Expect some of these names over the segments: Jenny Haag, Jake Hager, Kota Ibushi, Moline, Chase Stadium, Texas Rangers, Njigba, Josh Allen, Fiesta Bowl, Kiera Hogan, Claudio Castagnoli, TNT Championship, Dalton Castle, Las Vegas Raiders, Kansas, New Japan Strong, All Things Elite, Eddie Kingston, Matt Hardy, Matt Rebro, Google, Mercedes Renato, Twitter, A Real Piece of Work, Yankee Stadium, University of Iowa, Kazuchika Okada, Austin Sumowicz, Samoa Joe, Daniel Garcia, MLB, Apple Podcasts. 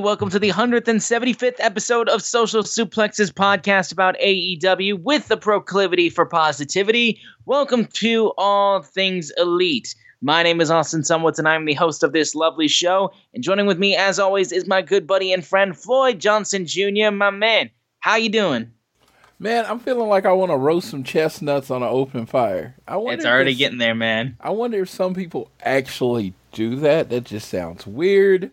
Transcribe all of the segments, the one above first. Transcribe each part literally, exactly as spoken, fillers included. Welcome to the one hundred seventy-fifth episode of Social Suplex's podcast about A E W with the proclivity for positivity. Welcome to All Things Elite. My name is Austin Sumwitz, and I'm the host of this lovely show. And joining with me, as always, is my good buddy and friend, Floyd Johnson Junior My man, how you doing? Man, I'm feeling like I want to roast some chestnuts on an open fire. I wonder it's already if, getting there, man. I wonder if some people actually do that. That just sounds weird.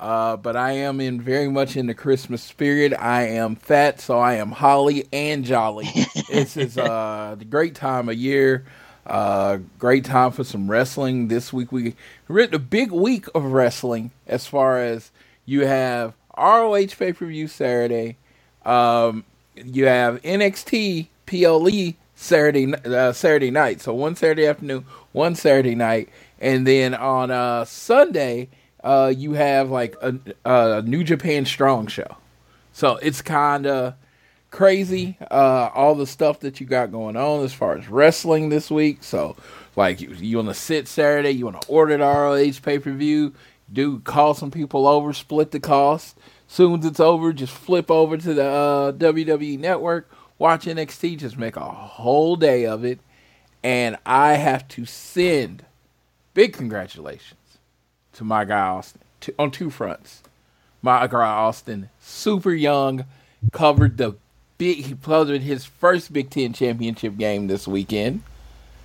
Uh, but I am in very much in the Christmas spirit. I am fat, so I am holly and jolly. This is uh, a great time of year. Uh, great time for some wrestling. This week we we're at the big week of wrestling. As far as you have R O H pay per view Saturday, um, you have N X T P L E Saturday uh, Saturday night. So one Saturday afternoon, one Saturday night, and then on uh, Sunday. Uh, you have like a, a New Japan Strong show. So it's kind of crazy, uh, all the stuff that you got going on as far as wrestling this week. So, like, you, you want to sit Saturday, you want to order the R O H pay-per-view, do call some people over, split the cost. Soon as it's over, just flip over to the uh, W W E Network, watch N X T, just make a whole day of it. And I have to send big congratulations to my guy Austin, to, on two fronts. My guy Austin, super young, covered the big, he covered his first Big Ten championship game this weekend.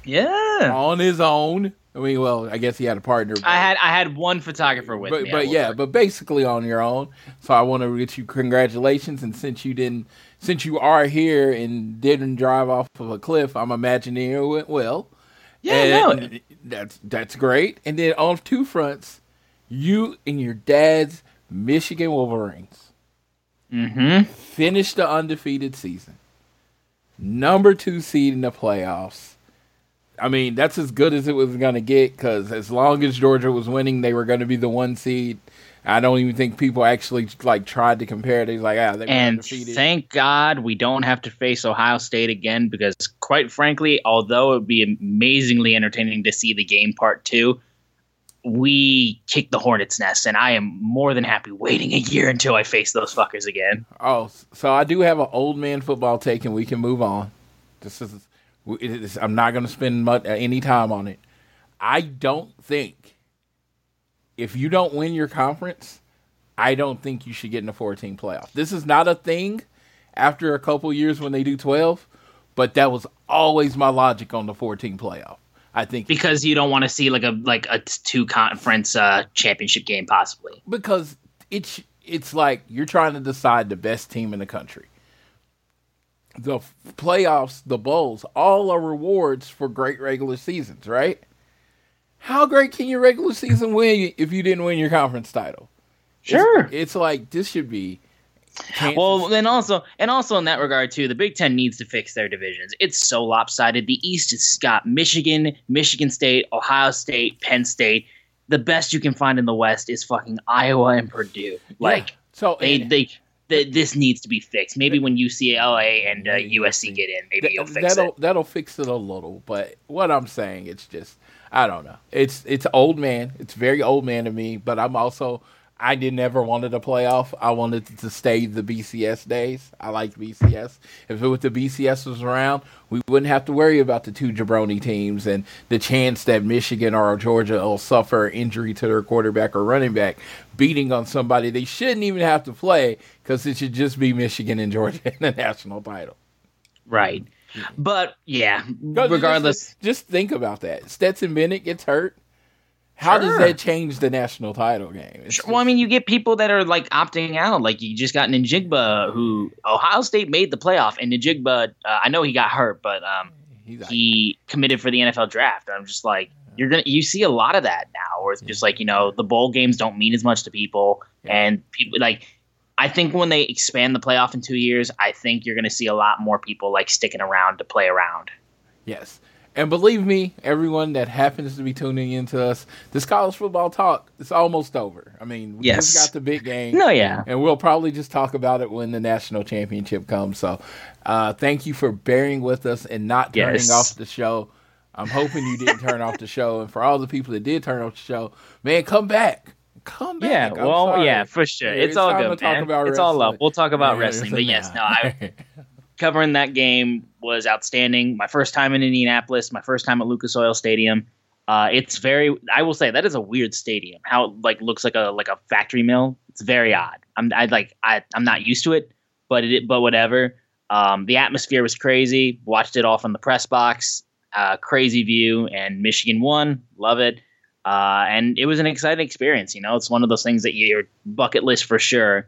Yeah, on his own. I mean, well, I guess he had a partner. But, I had I had one photographer with but, me. But yeah, but basically on your own. So I want to get you congratulations, and since you didn't, since you are here and didn't drive off of a cliff, I'm imagining it went well. Yeah, and no, that's that's great. And then on two fronts. You and your dad's Michigan Wolverines mm-hmm. finished the undefeated season. Number two seed in the playoffs. I mean, that's as good as it was going to get because as long as Georgia was winning, they were going to be the one seed. I don't even think people actually like tried to compare it. They're like, ah, they were and undefeated. And thank God we don't have to face Ohio State again because, quite frankly, although it would be amazingly entertaining to see the game part two, we kicked the hornet's nest, and I am more than happy waiting a year until I face those fuckers again. Oh, so I do have an old man football take, and we can move on. This is, is I'm not going to spend much, any time on it. I don't think if you don't win your conference, I don't think you should get in a fourteen playoff. This is not a thing after a couple years when they do twelve, but that was always my logic on the fourteen playoff. I think because you don't want to see like a like a two conference uh, championship game possibly. Because it's it's like you're trying to decide the best team in the country. The playoffs, the bowls, all are rewards for great regular seasons, right? How great can your regular season win if you didn't win your conference title? Sure. It's, it's like this should be. Kansas. Well, and also, and also in that regard, too, the Big Ten needs to fix their divisions. It's so lopsided. The East has got Michigan, Michigan State, Ohio State, Penn State. The best you can find in the West is fucking Iowa and Purdue. Like, yeah. so they, and, they, they, this needs to be fixed. Maybe when U C L A and uh, U S C get in, maybe that, you'll fix that'll, it. That'll fix it a little. But what I'm saying, it's just, I don't know. It's it's old man. It's very old man to me. But I'm also. I didn't ever wanted a playoff. I wanted to stay the B C S days. I liked B C S. If it was the B C S was around, we wouldn't have to worry about the two jabroni teams and the chance that Michigan or Georgia will suffer injury to their quarterback or running back beating on somebody they shouldn't even have to play because it should just be Michigan and Georgia in the national title. Right. But, yeah, no, regardless. Just, just think about that. Stetson Bennett gets hurt. How sure. does that change the national title game? Sure. Well, I mean, you get people that are, like, opting out. Like, you just got Njigba, who Ohio State made the playoff, and Njigba, uh, I know he got hurt, but um, like, he committed for the N F L draft. I'm just like, you're gonna, you see a lot of that now, where it's yeah. just like, you know, the bowl games don't mean as much to people, yeah. and people, like, I think when they expand the playoff in two years, I think you're going to see a lot more people, like, sticking around to play around. Yes. And believe me, everyone that happens to be tuning into us, this college football talk is almost over. I mean, we yes. just got the big game. No, yeah. And we'll probably just talk about it when the national championship comes. So uh, thank you for bearing with us and not turning yes. off the show. I'm hoping you didn't turn off the show. And for all the people that did turn off the show, man, come back. Come back. Yeah, well, sorry. yeah, for sure. It's, it's all good, man. It's wrestling. all up. We'll talk about yeah, wrestling. But, yes, no, I... Covering that game was outstanding. My first time in Indianapolis, my first time at Lucas Oil Stadium. Uh, it's very, I will say that is a weird stadium. How it like looks like a like a factory mill. It's very odd. I'm I like I I'm not used to it, but it but whatever. Um, the atmosphere was crazy. Watched it all from the press box. Uh, crazy view, and Michigan won. Love it. Uh, and it was an exciting experience. You know, it's one of those things that your bucket list for sure.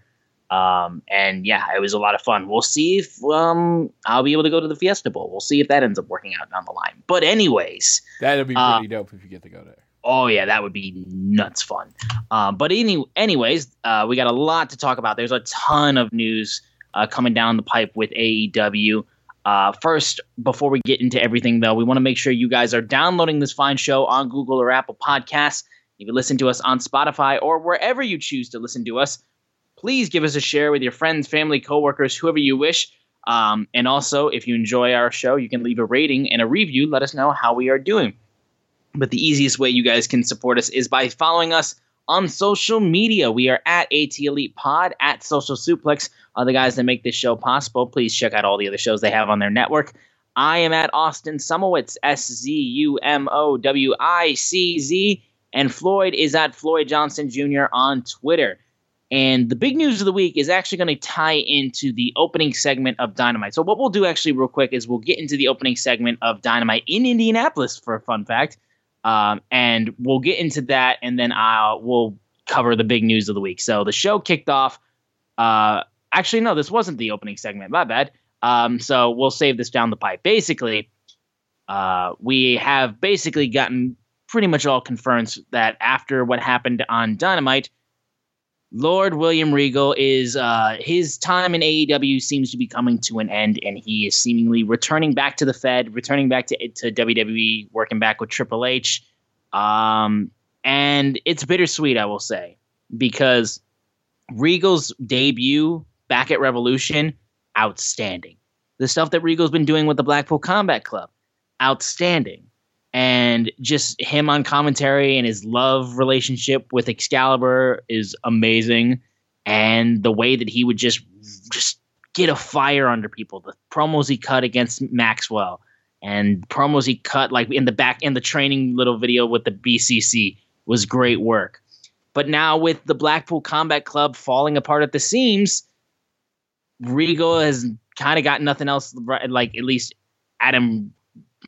Um, and yeah, it was a lot of fun. We'll see if, um, I'll be able to go to the Fiesta Bowl. We'll see if that ends up working out down the line. But anyways, that'd be pretty uh, dope if you get to go there. Oh yeah, that would be nuts fun. Um, but any, anyways, uh, we got a lot to talk about. There's a ton of news, uh, coming down the pipe with A E W. Uh, first, before we get into everything though, we want to make sure you guys are downloading this fine show on Google or Apple Podcasts. You can listen to us on Spotify or wherever you choose to listen to us. Please give us a share with your friends, family, coworkers, whoever you wish. Um, and also, if you enjoy our show, you can leave a rating and a review. Let us know how we are doing. But the easiest way you guys can support us is by following us on social media. We are at AT Elite Pod, at Social Suplex, are the guys that make this show possible. Please check out all the other shows they have on their network. I am at Austin Sumowicz, S Z U M O W I C Z. And Floyd is at Floyd Johnson Junior on Twitter. And the big news of the week is actually going to tie into the opening segment of Dynamite. So what we'll do actually real quick is we'll get into the opening segment of Dynamite in Indianapolis for a fun fact. Um, and we'll get into that, and then I'll, we'll cover the big news of the week. So the show kicked off. Uh, actually, no, this wasn't the opening segment. My bad. Um, so we'll save this down the pipe. Basically, uh, we have basically gotten pretty much all confirmed that after what happened on Dynamite, Lord William Regal is uh, his time in A E W seems to be coming to an end, and he is seemingly returning back to the Fed, returning back to to W W E, working back with Triple H. Um, and it's bittersweet, I will say, because Regal's debut back at Revolution, outstanding. The stuff that Regal's been doing with the Blackpool Combat Club, outstanding. And just him on commentary and his love relationship with Excalibur is amazing. And the way that he would just just get a fire under people. The promos he cut against Maxwell and promos he cut like in the back in the training little video with the B C C was great work. But now with the Blackpool Combat Club falling apart at the seams, Regal has kind of got nothing else, like at least Adam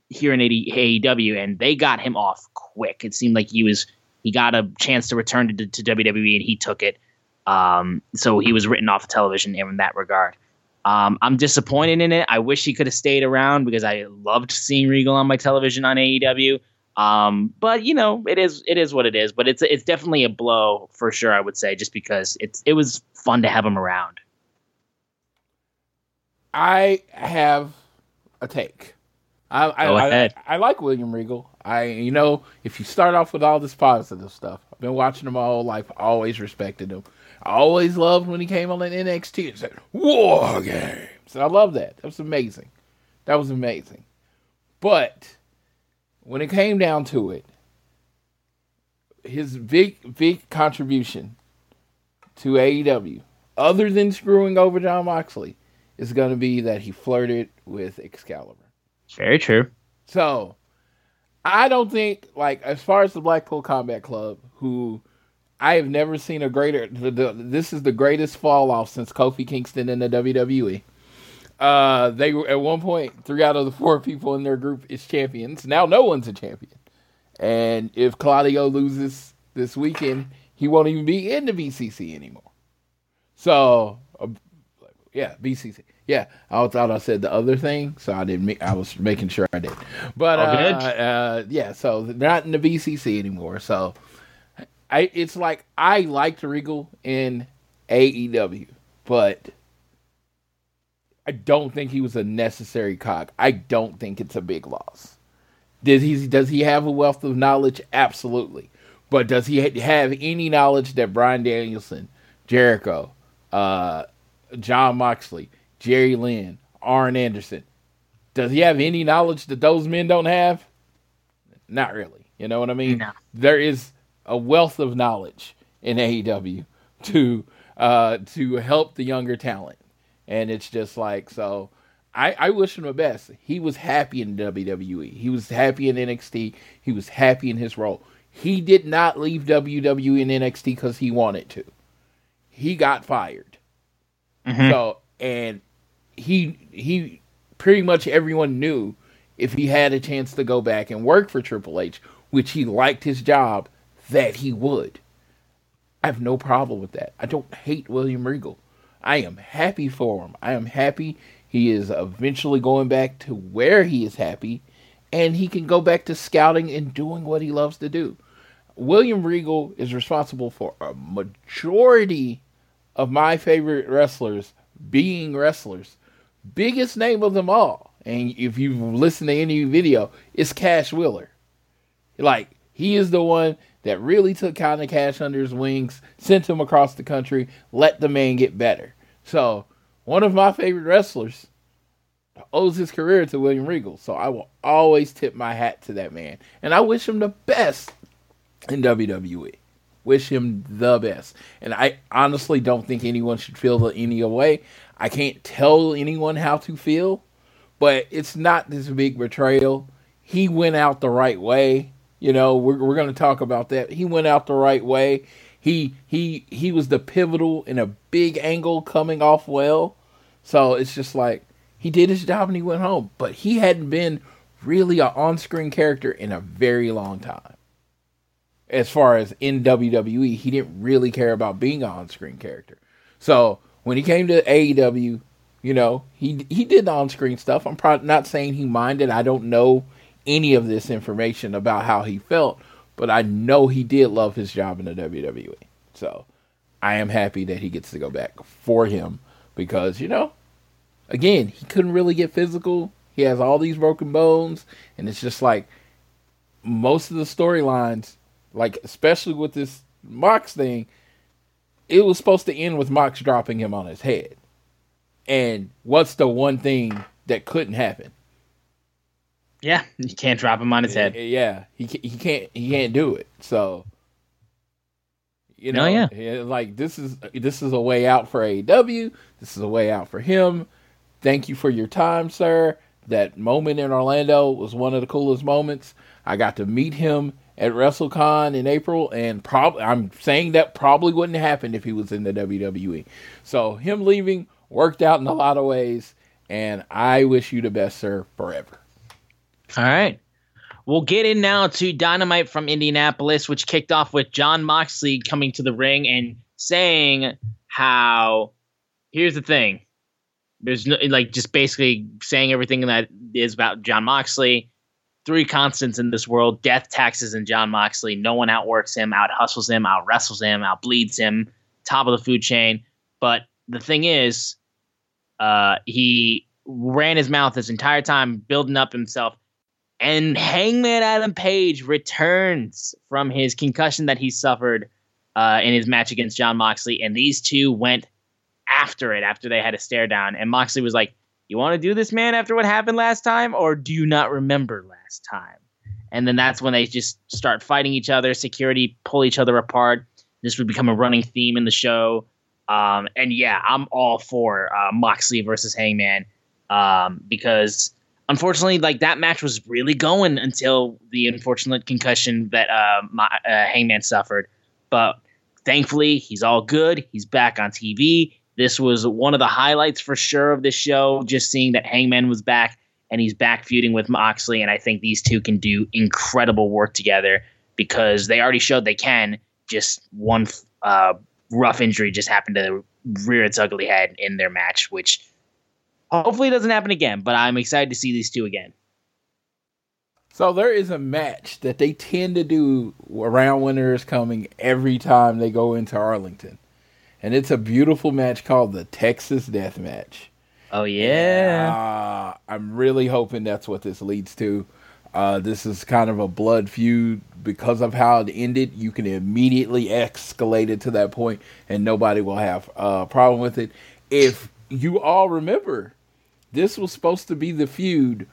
here in A E W, and they got him off quick. It seemed like he was he got a chance to return to, to W W E, and he took it. Um, so he was written off of television in that regard. Um, I'm disappointed in it. I wish he could have stayed around because I loved seeing Regal on my television on A E W. Um, but you know, it is it is what it is. But it's it's definitely a blow for sure. I would say just because it's it was fun to have him around. I have a take. I I, Go ahead. I I like William Regal. I you know if you start off with all this positive stuff, I've been watching him my whole life. I always respected him. I always loved when he came on in N X T and said War Games. And I love that. That was amazing. That was amazing. But when it came down to it, his big, big contribution to A E W, other than screwing over Jon Moxley, is going to be that he flirted with Excalibur. Very true. So, I don't think, like, as far as the Blackpool Combat Club, who I have never seen a greater, the, the, this is the greatest fall off since Kofi Kingston in the W W E. Uh, they were at one point three out of the four people in their group is champions. Now no one's a champion, and if Claudio loses this weekend, he won't even be in the B C C anymore. So, uh, yeah, B C C. Yeah, I thought I said the other thing, so I didn't. Ma- I was making sure I did. But uh, uh, yeah, so they're not in the B C C anymore. So, I it's like I liked Regal in A E W, but I don't think he was a necessary cog. I don't think it's a big loss. Does he does he have a wealth of knowledge? Absolutely. But does he have any knowledge that Bryan Danielson, Jericho, uh, Jon Moxley, Jerry Lynn, Arn Anderson, does he have any knowledge that those men don't have? Not really. You know what I mean? No. There is a wealth of knowledge in A E W to uh, to help the younger talent. And it's just like, so I, I wish him the best. He was happy in W W E. He was happy in N X T. He was happy in his role. He did not leave W W E and N X T because he wanted to. He got fired. Mm-hmm. So, and he, he pretty much everyone knew if he had a chance to go back and work for Triple H, which he liked his job, that he would. I have no problem with that. I don't hate William Regal. I am happy for him. I am happy he is eventually going back to where he is happy, and he can go back to scouting and doing what he loves to do. William Regal is responsible for a majority of my favorite wrestlers being wrestlers. Biggest name of them all, and if you've listened to any video, is Cash Wheeler. Like, he is the one that really took kind of Cash under his wings, sent him across the country, let the man get better. So, one of my favorite wrestlers owes his career to William Regal. So, I will always tip my hat to that man. And I wish him the best in W W E. Wish him the best. And I honestly don't think anyone should feel any way. I can't tell anyone how to feel, but it's not this big betrayal. He went out the right way. You know, we're we're going to talk about that. He went out the right way. He he he was the pivotal in a big angle coming off well. So it's just like he did his job and he went home. But he hadn't been really an on-screen character in a very long time. As far as in W W E, he didn't really care about being an on-screen character. So when he came to A E W, you know, he he did the on-screen stuff. I'm pro- not saying he minded. I don't know any of this information about how he felt, but I know he did love his job in the W W E. So I am happy that he gets to go back for him because, you know, again, he couldn't really get physical. He has all these broken bones, and it's just like most of the storylines, like especially with this Mox thing, it was supposed to end with Mox dropping him on his head. And what's the one thing that couldn't happen? Yeah, you can't drop him on his head. Yeah, he he can't he can't do it. So, you know, oh, yeah. Like this is this is a way out for A E W. This is a way out for him. Thank you for your time, sir. That moment in Orlando was one of the coolest moments. I got to meet him at WrestleCon in April, and probably I'm saying that probably wouldn't happen if he was in the W W E. So him leaving worked out in a lot of ways, and I wish you the best, sir, forever. All right. We'll get in now to Dynamite from Indianapolis, which kicked off with Jon Moxley coming to the ring and saying how, here's the thing, there's no, like, just basically saying everything that is about Jon Moxley. Three constants in this world: death, taxes, and Jon Moxley. No one outworks him, out hustles him, out wrestles him, out bleeds him, top of the food chain. But the thing is, uh, he ran his mouth this entire time, building up himself. And Hangman Adam Page returns from his concussion that he suffered uh, in his match against Jon Moxley. And these two went after it after they had a stare down. And Moxley was like, "You want to do this, man, after what happened last time? Or do you not remember last time?" And then that's when they just start fighting each other. Security pull each other apart. This would become a running theme in the show. Um, and yeah, I'm all for uh, Moxley versus Hangman um, because... unfortunately, like, that match was really going until the unfortunate concussion that uh, my, uh, Hangman suffered. But thankfully, he's all good. He's back on T V. This was one of the highlights for sure of this show, just seeing that Hangman was back, and he's back feuding with Moxley. And I think these two can do incredible work together because they already showed they can. Just one uh, rough injury just happened to rear its ugly head in their match, which... hopefully it doesn't happen again, but I'm excited to see these two again. So there is a match that they tend to do around winter is coming every time they go into Arlington. And it's a beautiful match called the Texas Death Match. Oh, yeah. Uh, I'm really hoping that's what this leads to. Uh, this is kind of a blood feud. Because of how it ended, you can immediately escalate it to that point, and nobody will have a problem with it. If you all remember... this was supposed to be the feud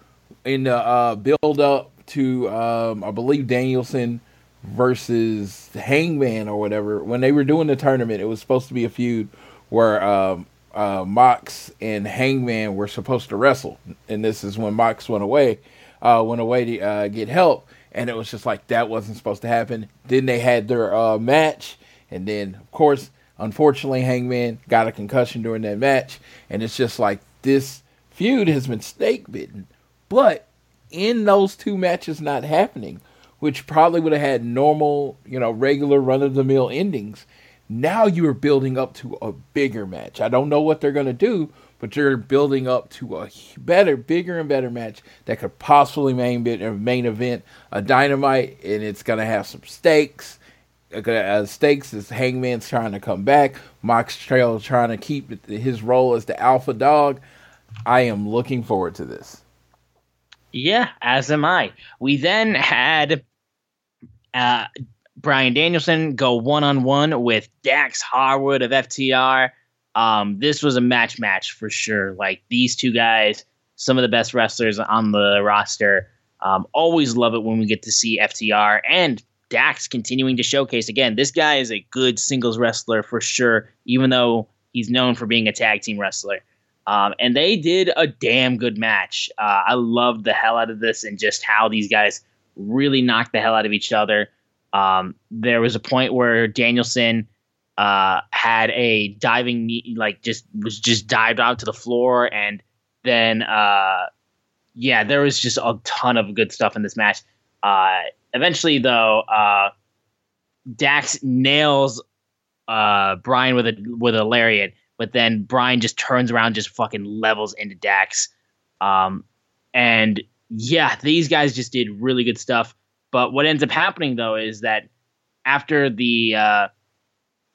in the uh, build-up to, um, I believe, Danielson versus Hangman or whatever. When they were doing the tournament, it was supposed to be a feud where um, uh, Mox and Hangman were supposed to wrestle. And this is when Mox went away, uh, went away to uh, get help. And it was just like, that wasn't supposed to happen. Then they had their uh, match. And then, of course, unfortunately, Hangman got a concussion during that match. And it's just like, this... feud has been snake-bitten, but in those two matches not happening, which probably would have had normal, you know, regular run-of-the-mill endings, now you are building up to a bigger match. I don't know what they're going to do, but you're building up to a better, bigger and better match that could possibly main, main event a Dynamite, and it's going to have some stakes. Uh, stakes is Hangman's trying to come back, Mox Trail trying to keep his role as the alpha dog. I am looking forward to this. Yeah, as am I. We then had uh, Bryan Danielson go one-on-one with Dax Harwood of F T R. Um, this was a match match for sure. Like, these two guys, some of the best wrestlers on the roster. Um, always love it when we get to see F T R and Dax continuing to showcase. Again, this guy is a good singles wrestler for sure, even though he's known for being a tag team wrestler. Um, and they did a damn good match. Uh, I loved the hell out of this and just how these guys really knocked the hell out of each other. Um, there was a point where Danielson uh, had a diving knee, like just was just dived out to the floor. And then, uh, yeah, there was just a ton of good stuff in this match. Uh, eventually, though, uh, Dax nails uh, Bryan with a with a lariat. But then Bryan just turns around, just fucking levels into Dax. Um, and yeah, these guys just did really good stuff. But what ends up happening, though, is that after the uh,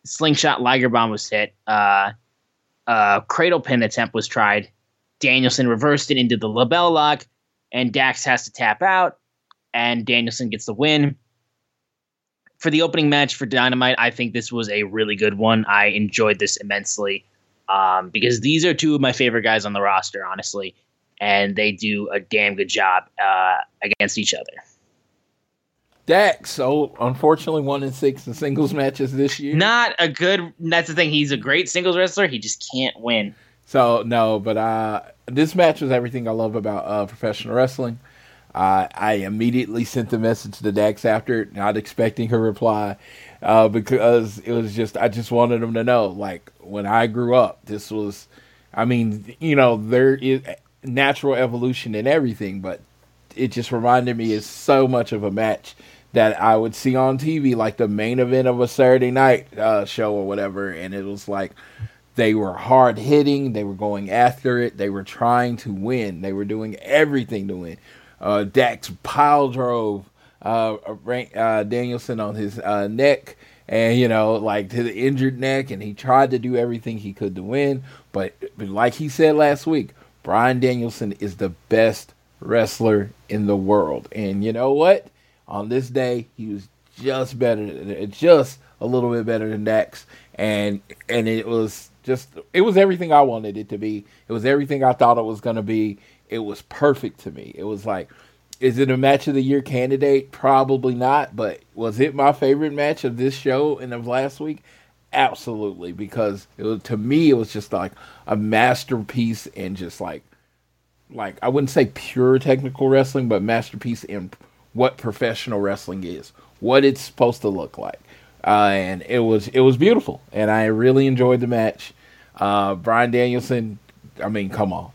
slingshot Liger bomb was hit, uh, a cradle pin attempt was tried. Danielson reversed it into the label lock, and Dax has to tap out, and Danielson gets the win. For the opening match for Dynamite, I think this was a really good one. I enjoyed this immensely um, because these are two of my favorite guys on the roster, honestly, and they do a damn good job uh, against each other. Dax, so unfortunately, one and six in singles matches this year. Not a good. That's the thing. He's a great singles wrestler. He just can't win. So no, but uh, this match was everything I love about uh, professional wrestling. Uh, I immediately sent the message to Dax after it, not expecting her reply, uh, because it was just, I just wanted them to know, like, when I grew up, this was, I mean, you know, there is natural evolution in everything, but it just reminded me of so much of a match that I would see on T V, like the main event of a Saturday night uh, show or whatever, and it was like, they were hard-hitting, they were going after it, they were trying to win, they were doing everything to win. Uh, Dax pile drove uh, uh, Danielson on his uh, neck, and you know, like to the injured neck, and he tried to do everything he could to win. But, but like he said last week, Bryan Danielson is the best wrestler in the world, and you know what? On this day, he was just better, just a little bit better than Dax, and and it was just, it was everything I wanted it to be. It was everything I thought it was going to be. It was perfect to me. It was like, is it a match of the year candidate? Probably not, but was it my favorite match of this show and of last week? Absolutely, because it was, to me, it was just like a masterpiece in just like, like I wouldn't say pure technical wrestling, but masterpiece in what professional wrestling is, what it's supposed to look like. Uh, and it was, it was beautiful, and I really enjoyed the match. Uh, Bryan Danielson, I mean, come on.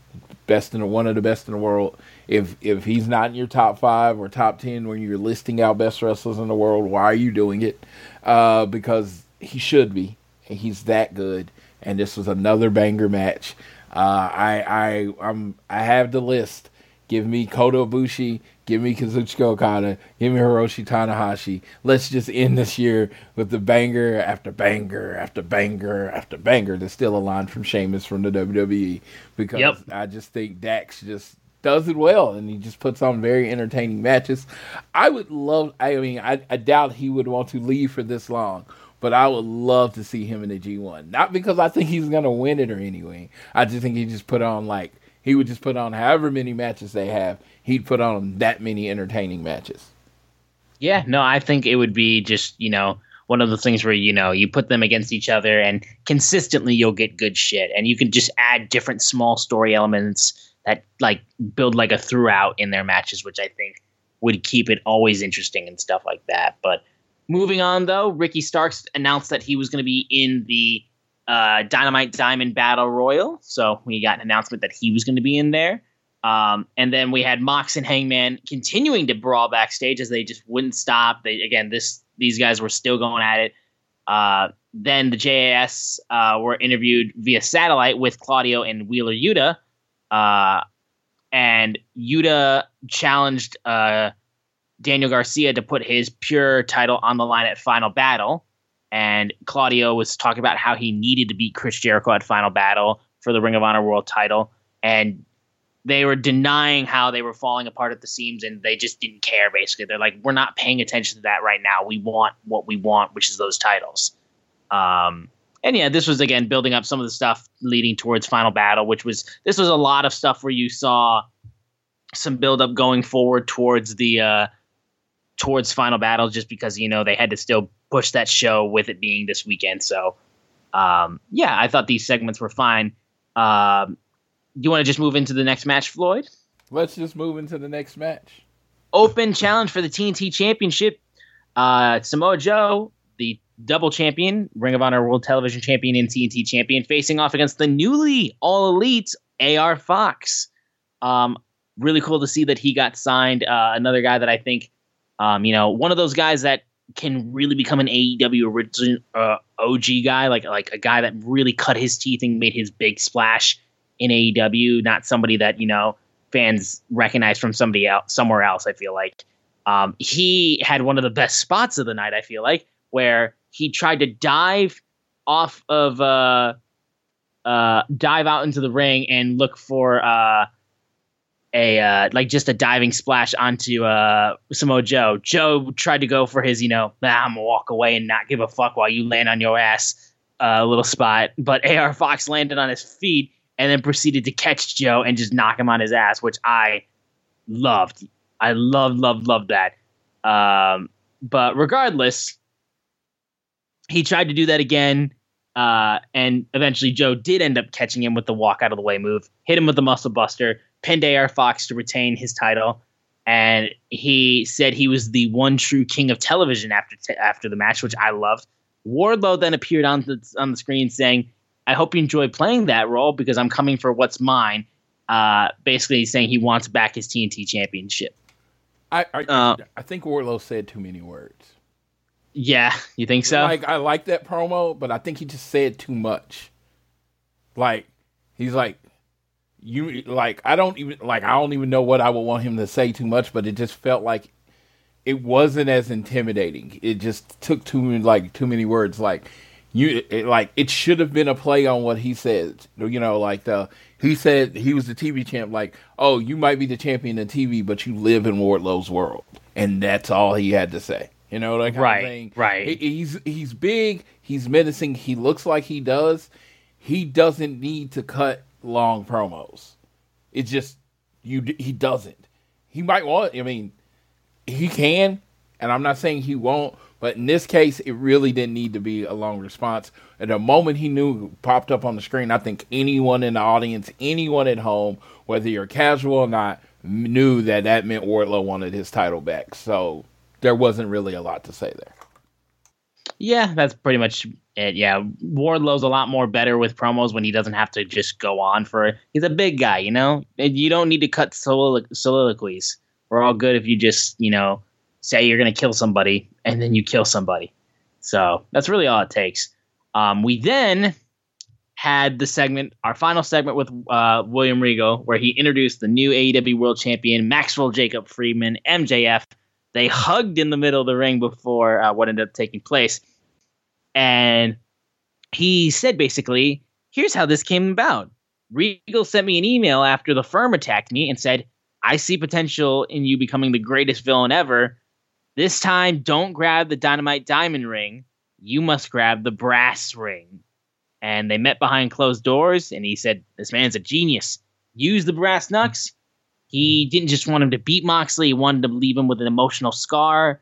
Best in the, one of the best in the world. If if he's not in your top five or top ten when you're listing out best wrestlers in the world, why are you doing it? Uh, because he should be. He's that good. And this was another banger match. Uh, I I I'm I have the list. Give me Kota Ibushi. Give me Kazuchika Okada. Give me Hiroshi Tanahashi. Let's just end this year with the banger after banger after banger after banger. There's still a line from Sheamus from the W W E, because yep. I just think Dax just does it well, and he just puts on very entertaining matches. I would love, I mean, I, I doubt he would want to leave for this long, but I would love to see him in the G one. Not because I think he's going to win it or anything. I just think he just put on like, he would just put on however many matches they have. He'd put on that many entertaining matches. Yeah, no, I think it would be just, you know, one of the things where, you know, you put them against each other and consistently you'll get good shit. And you can just add different small story elements that, like, build like a throughout in their matches, which I think would keep it always interesting and stuff like that. But moving on, though, Ricky Starks announced that he was going to be in the Uh, Dynamite Diamond Battle Royal. So we got an announcement that he was going to be in there. Um, and then we had Mox and Hangman continuing to brawl backstage as they just wouldn't stop. They again, this these guys were still going at it. Uh, then the J A S uh, were interviewed via satellite with Claudio and Wheeler Yuta. Uh, and Yuta challenged uh, Daniel Garcia to put his pure title on the line at Final Battle. And Claudio was talking about how he needed to beat Chris Jericho at Final Battle for the Ring of Honor World title. And they were denying how they were falling apart at the seams, and they just didn't care, basically. They're like, we're not paying attention to that right now. We want what we want, which is those titles. Um, and, yeah, this was, again, building up some of the stuff leading towards Final Battle, which was – this was a lot of stuff where you saw some buildup going forward towards the uh, – towards Final Battle, just because, you know, they had to still push that show with it being this weekend. So, um, yeah, I thought these segments were fine. Um, you want to just move into the next match, Floyd? Let's just move into the next match. Open challenge for the T N T Championship. Uh, Samoa Joe, the double champion, Ring of Honor World Television Champion and T N T Champion, facing off against the newly All Elite A R Fox. Um, really cool to see that he got signed. Uh, another guy that I think, Um, you know, one of those guys that can really become an A E W origin, uh, O G guy, like like a guy that really cut his teeth and made his big splash in A E W, not somebody that, you know, fans recognize from somebody else, somewhere else, I feel like. Um, he had one of the best spots of the night, I feel like, where he tried to dive off of, uh, uh, dive out into the ring and look for, uh, A uh, like just a diving splash onto uh, Samoa Joe. Joe tried to go for his, you know, nah, I'm gonna walk away and not give a fuck while you land on your ass, uh, little spot. But A R Fox landed on his feet and then proceeded to catch Joe and just knock him on his ass, which I loved. I loved, loved, loved that. Um, but regardless, he tried to do that again. Uh, and eventually Joe did end up catching him with the walk out of the way move, hit him with the muscle buster, pinned A R Fox to retain his title. and he said he was the one true king of television after t- after the match, which I loved. Wardlow then appeared on the on the screen saying, "I hope you enjoy playing that role because I'm coming for what's mine." Uh, basically saying he wants back his T N T Championship. I I, uh, I think Wardlow said too many words. Yeah, you think so? Like, I like that promo, but I think he just said too much. Like, he's like, you like I don't even like I don't even know what I would want him to say too much, but it just felt like it wasn't as intimidating. It just took too many like too many words. Like you it, like it should have been a play on what he said. You know, like the he said he was the T V champ. Like, oh, you might be the champion of T V, but you live in Wardlow's world, and that's all he had to say. You know, like right, thing. right. He, he's he's big. He's menacing. He looks like he does. He doesn't need to cut long promos. It's just you. He doesn't. He might want. I mean, he can, and I'm not saying he won't. But in this case, it really didn't need to be a long response. At the moment he knew popped up on the screen, I think anyone in the audience, anyone at home, whether you're casual or not, knew that that meant Wardlow wanted his title back. So there wasn't really a lot to say there. Yeah, that's pretty much it. Yeah, Wardlow's a lot more better with promos when he doesn't have to just go on for it. He's a big guy, you know? And you don't need to cut solilo- soliloquies. We're all good if you just, you know, say you're going to kill somebody, and then you kill somebody. So that's really all it takes. Um, we then had the segment, our final segment with uh, William Regal, where he introduced the new A E W World Champion, Maxwell Jacob Friedman, M J F. They hugged in the middle of the ring before uh, what ended up taking place. And he said, basically, here's how this came about. Regal sent me an email after the firm attacked me and said, I see potential in you becoming the greatest villain ever. This time, don't grab the Dynamite Diamond ring. You must grab the brass ring. And they met behind closed doors, and he said, this man's a genius. Use the brass knucks. He didn't just want him to beat Moxley. He wanted to leave him with an emotional scar.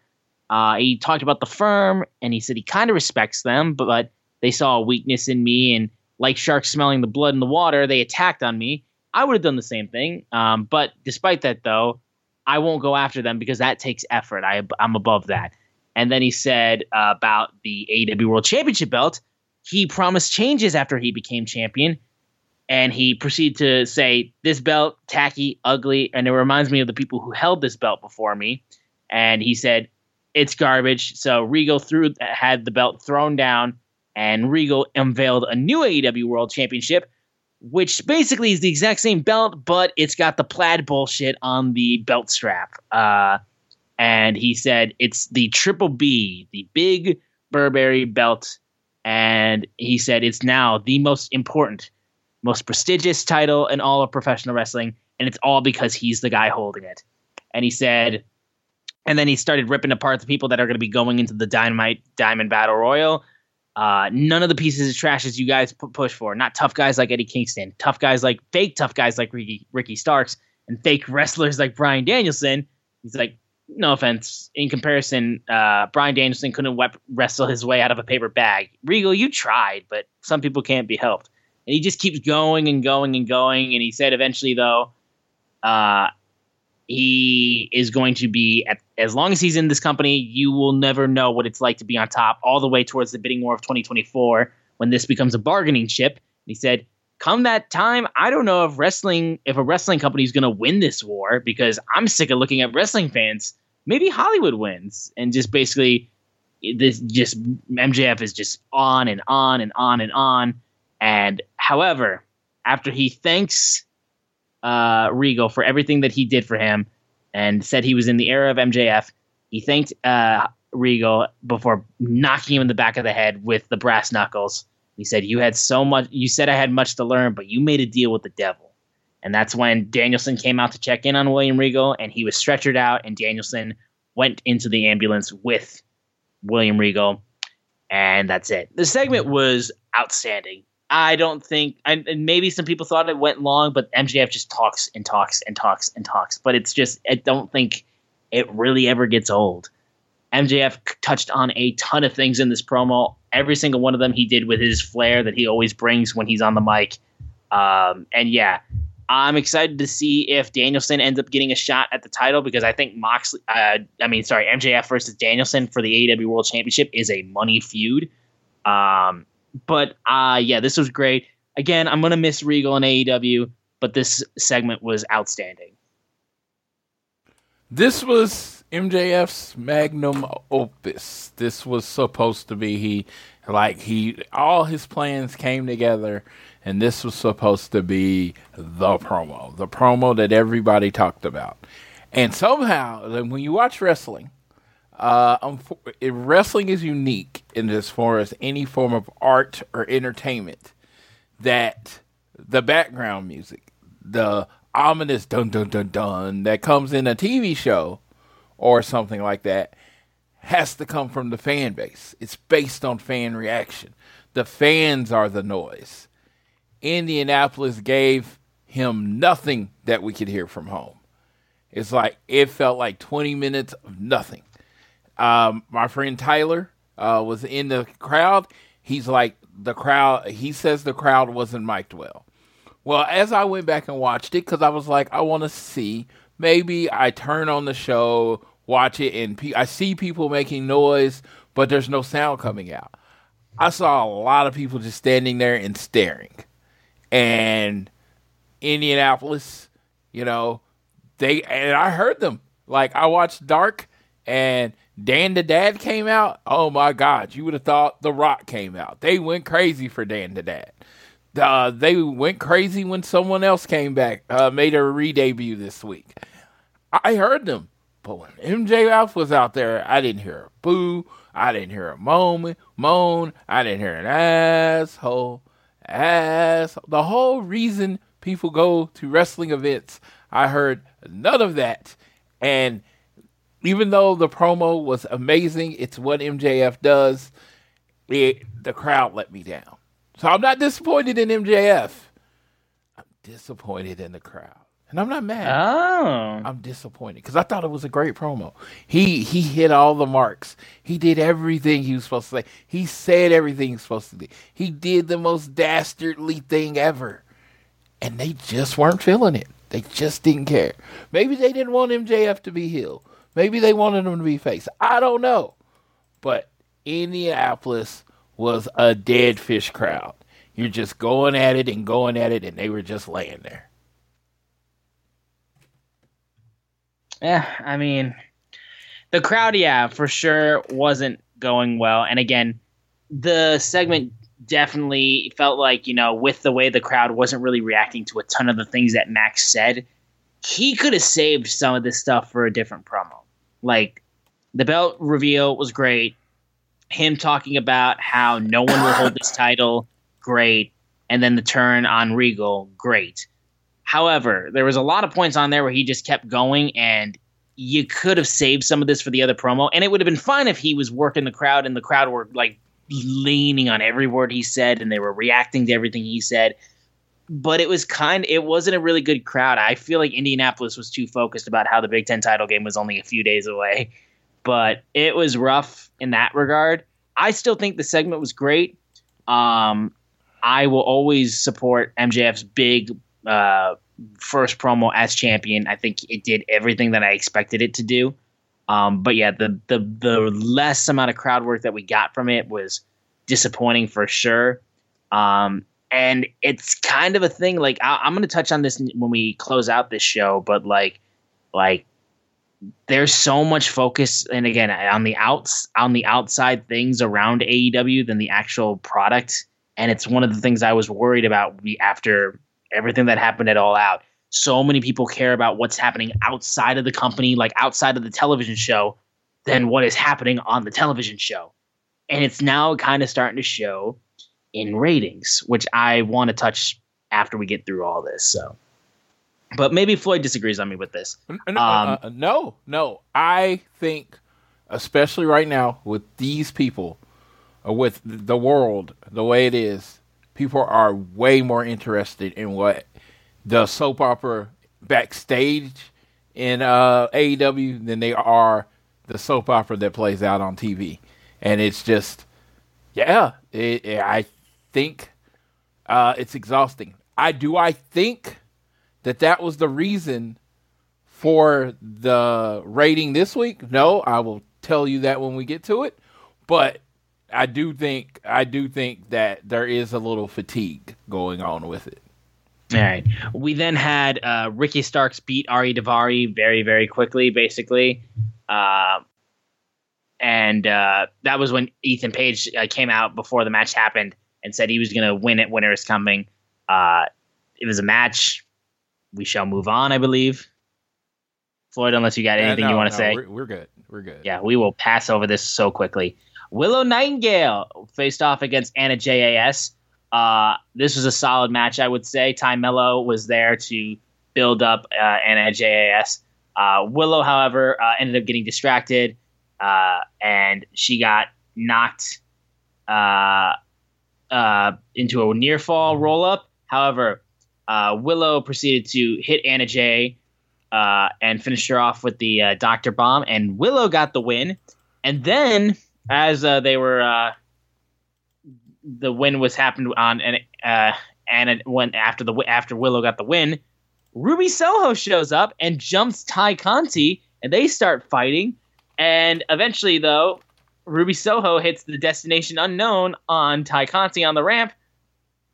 Uh, he talked about the firm, and he said he kind of respects them, but, but they saw a weakness in me, and like sharks smelling the blood in the water, they attacked on me. I would have done the same thing, um, but despite that, though, I won't go after them because that takes effort. I, I'm above that. And then he said uh, about the A E W World Championship belt, he promised changes after he became champion. And he proceeded to say, this belt, tacky, ugly, and it reminds me of the people who held this belt before me. And he said, it's garbage. So Regal threw, had the belt thrown down, and Regal unveiled a new A E W World Championship, which basically is the exact same belt, but it's got the plaid bullshit on the belt strap. Uh, and he said, it's the Triple B, the big Burberry belt. And he said, it's now the most important, most prestigious title in all of professional wrestling, and it's all because he's the guy holding it. And he said, and then he started ripping apart the people that are going to be going into the Dynamite Diamond Battle Royal. Uh, none of the pieces of trash as you guys p- push for. Not tough guys like Eddie Kingston, tough guys like fake tough guys like Ricky, Ricky Starks, and fake wrestlers like Bryan Danielson. He's like, no offense. In comparison, uh, Bryan Danielson couldn't wep- wrestle his way out of a paper bag. Regal, you tried, but some people can't be helped. And he just keeps going and going and going. And he said eventually, though, uh, he is going to be, at, as long as he's in this company, you will never know what it's like to be on top all the way towards the bidding war of twenty twenty-four when this becomes a bargaining chip. And he said, come that time, I don't know if wrestling, if a wrestling company is going to win this war because I'm sick of looking at wrestling fans. Maybe Hollywood wins. And just basically, this just M J F is just on and on and on and on. And however, after he thanks uh, Regal for everything that he did for him and said he was in the era of M J F, he thanked uh, Regal before knocking him in the back of the head with the brass knuckles. He said, you had so much. You said I had much to learn, but you made a deal with the devil. And that's when Danielson came out to check in on William Regal, and he was stretchered out. And Danielson went into the ambulance with William Regal. And that's it. The segment was outstanding. I don't think, and maybe some people thought it went long, but M J F just talks and talks and talks and talks. But it's just, I don't think it really ever gets old. M J F touched on a ton of things in this promo. Every single one of them he did with his flair that he always brings when he's on the mic. Um, and yeah, I'm excited to see if Danielson ends up getting a shot at the title, because I think Moxley, uh, I mean, sorry, M J F versus Danielson for the A E W World Championship is a money feud. Um, but uh, yeah, this was great. Again, I'm going to miss Regal and A E W, but this segment was outstanding. This was M J F's magnum opus. This was supposed to be he, like he, all his plans came together, and this was supposed to be the promo, the promo that everybody talked about. And somehow, when you watch wrestling, uh, um, wrestling is unique in as far as any form of art or entertainment, that the background music, the ominous dun dun dun dun that comes in a T V show or something like that, has to come from the fan base. It's based on fan reaction. The fans are the noise. Indianapolis gave him nothing that we could hear from home. It's like it felt like twenty minutes of nothing. Um, my friend Tyler uh, was in the crowd. He's like, the crowd, he says the crowd wasn't mic'd well. Well, as I went back and watched it, because I was like, I want to see. Maybe I turn on the show, watch it, and pe- I see people making noise, but there's no sound coming out. I saw a lot of people just standing there and staring. And Indianapolis, you know, they, and I heard them. Like, I watched Dark, and Dan the Dad came out. Oh, my God. You would have thought The Rock came out. They went crazy for Dan the Dad. Uh, they went crazy when someone else came back, uh, made a re-debut this week. I heard them, but when M J F was out there, I didn't hear a boo, I didn't hear a moan, moan, I didn't hear an asshole, asshole. The whole reason people go to wrestling events, I heard none of that. And even though the promo was amazing, it's what M J F does, it, the crowd let me down. So I'm not disappointed in M J F. I'm disappointed in the crowd. And I'm not mad. Oh. I'm disappointed because I thought it was a great promo. He he hit all the marks. He did everything he was supposed to say. He said everything he was supposed to do. He did the most dastardly thing ever. And they just weren't feeling it. They just didn't care. Maybe they didn't want M J F to be heel. Maybe they wanted him to be face. I don't know. But Indianapolis was a dead fish crowd. You're just going at it and going at it, and they were just laying there. Yeah, I mean, the crowd, yeah, for sure wasn't going well. And again, the segment definitely felt like, you know, with the way the crowd wasn't really reacting to a ton of the things that Max said, he could have saved some of this stuff for a different promo. Like, the belt reveal was great. Him talking about how no one will hold this title, great. And then the turn on Regal, great. However, there was a lot of points on there where he just kept going, and you could have saved some of this for the other promo. And it would have been fine if he was working the crowd and the crowd were like leaning on every word he said and they were reacting to everything he said. But it was kind it wasn't a really good crowd. I feel like Indianapolis was too focused about how the Big Ten title game was only a few days away. But it was rough in that regard. I still think the segment was great. Um, I will always support M J F's big uh, first promo as champion. I think it did everything that I expected it to do. Um, but yeah, the, the the less amount of crowd work that we got from it was disappointing for sure. Um, and it's kind of a thing. Like I, I'm going to touch on this when we close out this show. But like, like. There's so much focus, and again, on the outs, on the outside things around A E W than the actual product, and it's one of the things I was worried about after everything that happened at All Out. So many people care about what's happening outside of the company, like outside of the television show, than what is happening on the television show, and it's now kind of starting to show in ratings, which I want to touch after we get through all this, so. But maybe Floyd disagrees on me with this. No, um, uh, no, no. I think, especially right now, with these people, or with the world, the way it is, people are way more interested in what the soap opera backstage in uh, A E W than they are the soap opera that plays out on T V. And it's just, yeah, it, it, I think uh, it's exhausting. I do I think... that that was the reason for the rating this week. No, I will tell you that when we get to it. But I do think I do think that there is a little fatigue going on with it. All right. We then had uh, Ricky Starks beat Ari Daivari very, very quickly, basically. Uh, and uh, that was when Ethan Page uh, came out before the match happened and said he was going to win it. Winner is coming. Uh, it was a match. We shall move on, I believe. Floyd, unless you got anything uh, no, you want to no, say. We're, we're good. We're good. Yeah, we will pass over this so quickly. Willow Nightingale faced off against Anna J A S. Uh, this was a solid match, I would say. Ty Mello was there to build up uh, Anna J A S. Uh, Willow, however, uh, ended up getting distracted, uh, and she got knocked uh, uh, into a near-fall roll-up. However, uh, Willow proceeded to hit Anna J uh, and finished her off with the uh, Doctor Bomb, and Willow got the win. And then, as uh, they were... Uh, the win was happened on and uh and it went after the after Willow got the win, Ruby Soho shows up and jumps Ty Conti, and they start fighting, and eventually though Ruby Soho hits the Destination Unknown on Ty Conti on the ramp.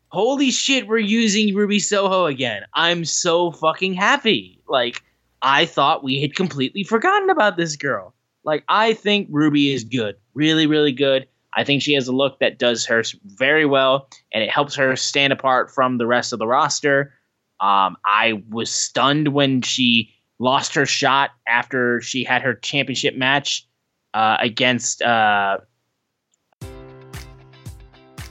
Holy shit, we're using Ruby Soho again. I'm so fucking happy. Like, I thought we had completely forgotten about this girl. Like, I think Ruby is good. Really, really good. I think she has a look that does her very well, and it helps her stand apart from the rest of the roster. Um, I was stunned when she lost her shot after she had her championship match uh, against... Uh...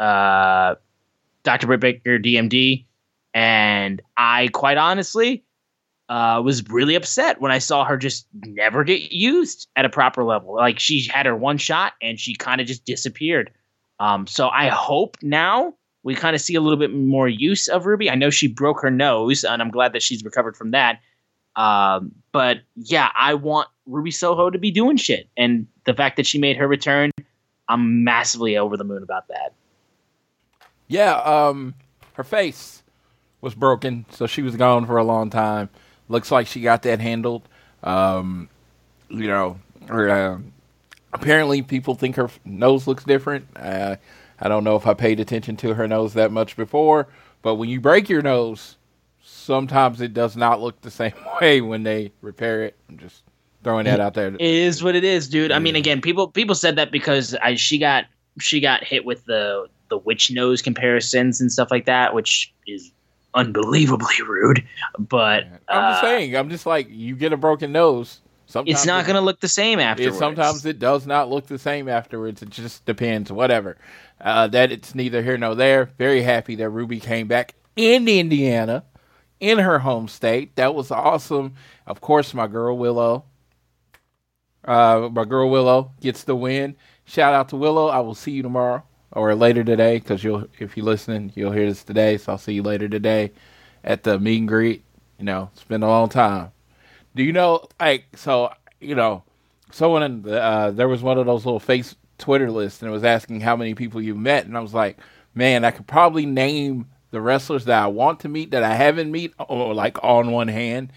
Uh, Doctor Britt Baker, D M D, and I quite honestly uh, was really upset when I saw her just never get used at a proper level. Like, she had her one shot and she kind of just disappeared. Um, so I hope now we kind of see a little bit more use of Ruby. I know she broke her nose, and I'm glad that she's recovered from that. Um, but yeah, I want Ruby Soho to be doing shit, and the fact that she made her return, I'm massively over the moon about that. Yeah, um, her face was broken, so she was gone for a long time. Looks like she got that handled. Um, you know, her, uh, apparently people think her nose looks different. Uh, I don't know if I paid attention to her nose that much before, but when you break your nose, sometimes it does not look the same way when they repair it. I'm just throwing that out there. It is what it is, dude. I mean, again, people people said that because I, she got she got hit with the – the witch nose comparisons and stuff like that, which is unbelievably rude. But I'm uh, just saying, I'm just like, you get a broken nose, sometimes it's not it, going to look the same afterwards. It, sometimes it does not look the same afterwards. It just depends, whatever. Uh, that it's neither here nor there. Very happy that Ruby came back in Indiana, in her home state. That was awesome. Of course, my girl Willow. Uh, my girl Willow gets the win. Shout out to Willow. I will see you tomorrow. Or later today, because you'll if you're listening, you'll hear this today. So I'll see you later today at the meet and greet. You know, it's been a long time. Do you know, like, so, you know, someone in the, uh, there was one of those little face Twitter lists, and it was asking how many people you met, and I was like, man, I could probably name the wrestlers that I want to meet that I haven't meet, or like on one hand,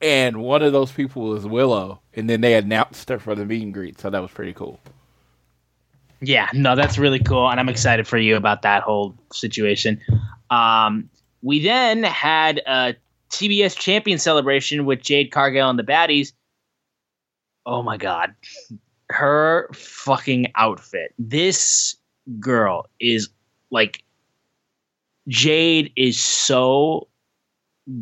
and one of those people was Willow, and then they announced her for the meet and greet, so that was pretty cool. Yeah, no, that's really cool, and I'm excited for you about that whole situation. Um, we then had a T B S Champion Celebration with Jade Cargill and the Baddies. Oh, my God. Her fucking outfit. This girl is, like, Jade is so,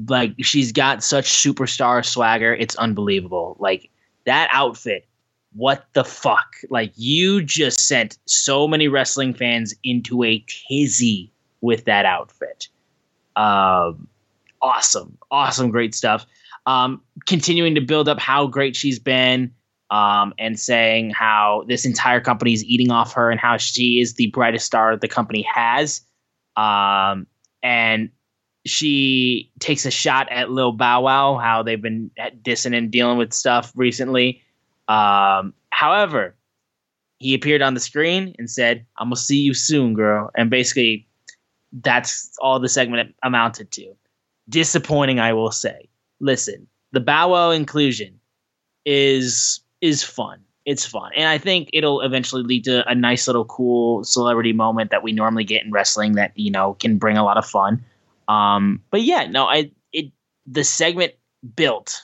like, she's got such superstar swagger. It's unbelievable. Like, that outfit. What the fuck? Like, you just sent so many wrestling fans into a tizzy with that outfit. Um, awesome. Awesome. Great stuff. Um, continuing to build up how great she's been, um, and saying how this entire company is eating off her and how she is the brightest star the company has. Um, and she takes a shot at Lil Bow Wow, how they've been dissing and dealing with stuff recently. Um, however, he appeared on the screen and said, "I'm gonna see you soon, girl." And basically, that's all the segment amounted to. Disappointing, I will say. Listen, the Bow Wow inclusion is is fun. It's fun, and I think it'll eventually lead to a nice little cool celebrity moment that we normally get in wrestling that, you know, can bring a lot of fun. Um, but yeah, no, I it the segment built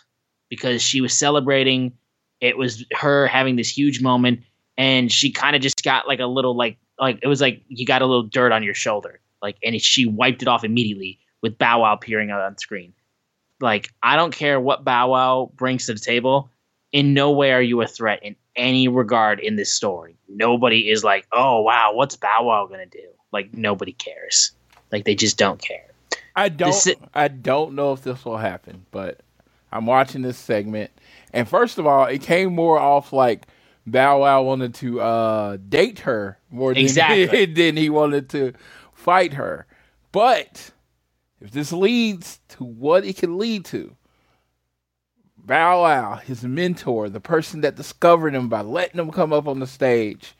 because she was celebrating. It was her having this huge moment, and she kind of just got like a little like like it was like you got a little dirt on your shoulder, like, and it, she wiped it off immediately with Bow Wow appearing on screen. Like, I don't care what Bow Wow brings to the table. In no way are you a threat in any regard in this story. Nobody is like, oh wow, what's Bow Wow gonna do? Like, nobody cares. Like, they just don't care. I don't. This, I don't know if this will happen, but I'm watching this segment. And first of all, it came more off like Bow Wow wanted to uh, date her more than, exactly. than he wanted to fight her. But if this leads to what it can lead to, Bow Wow, his mentor, the person that discovered him by letting him come up on the stage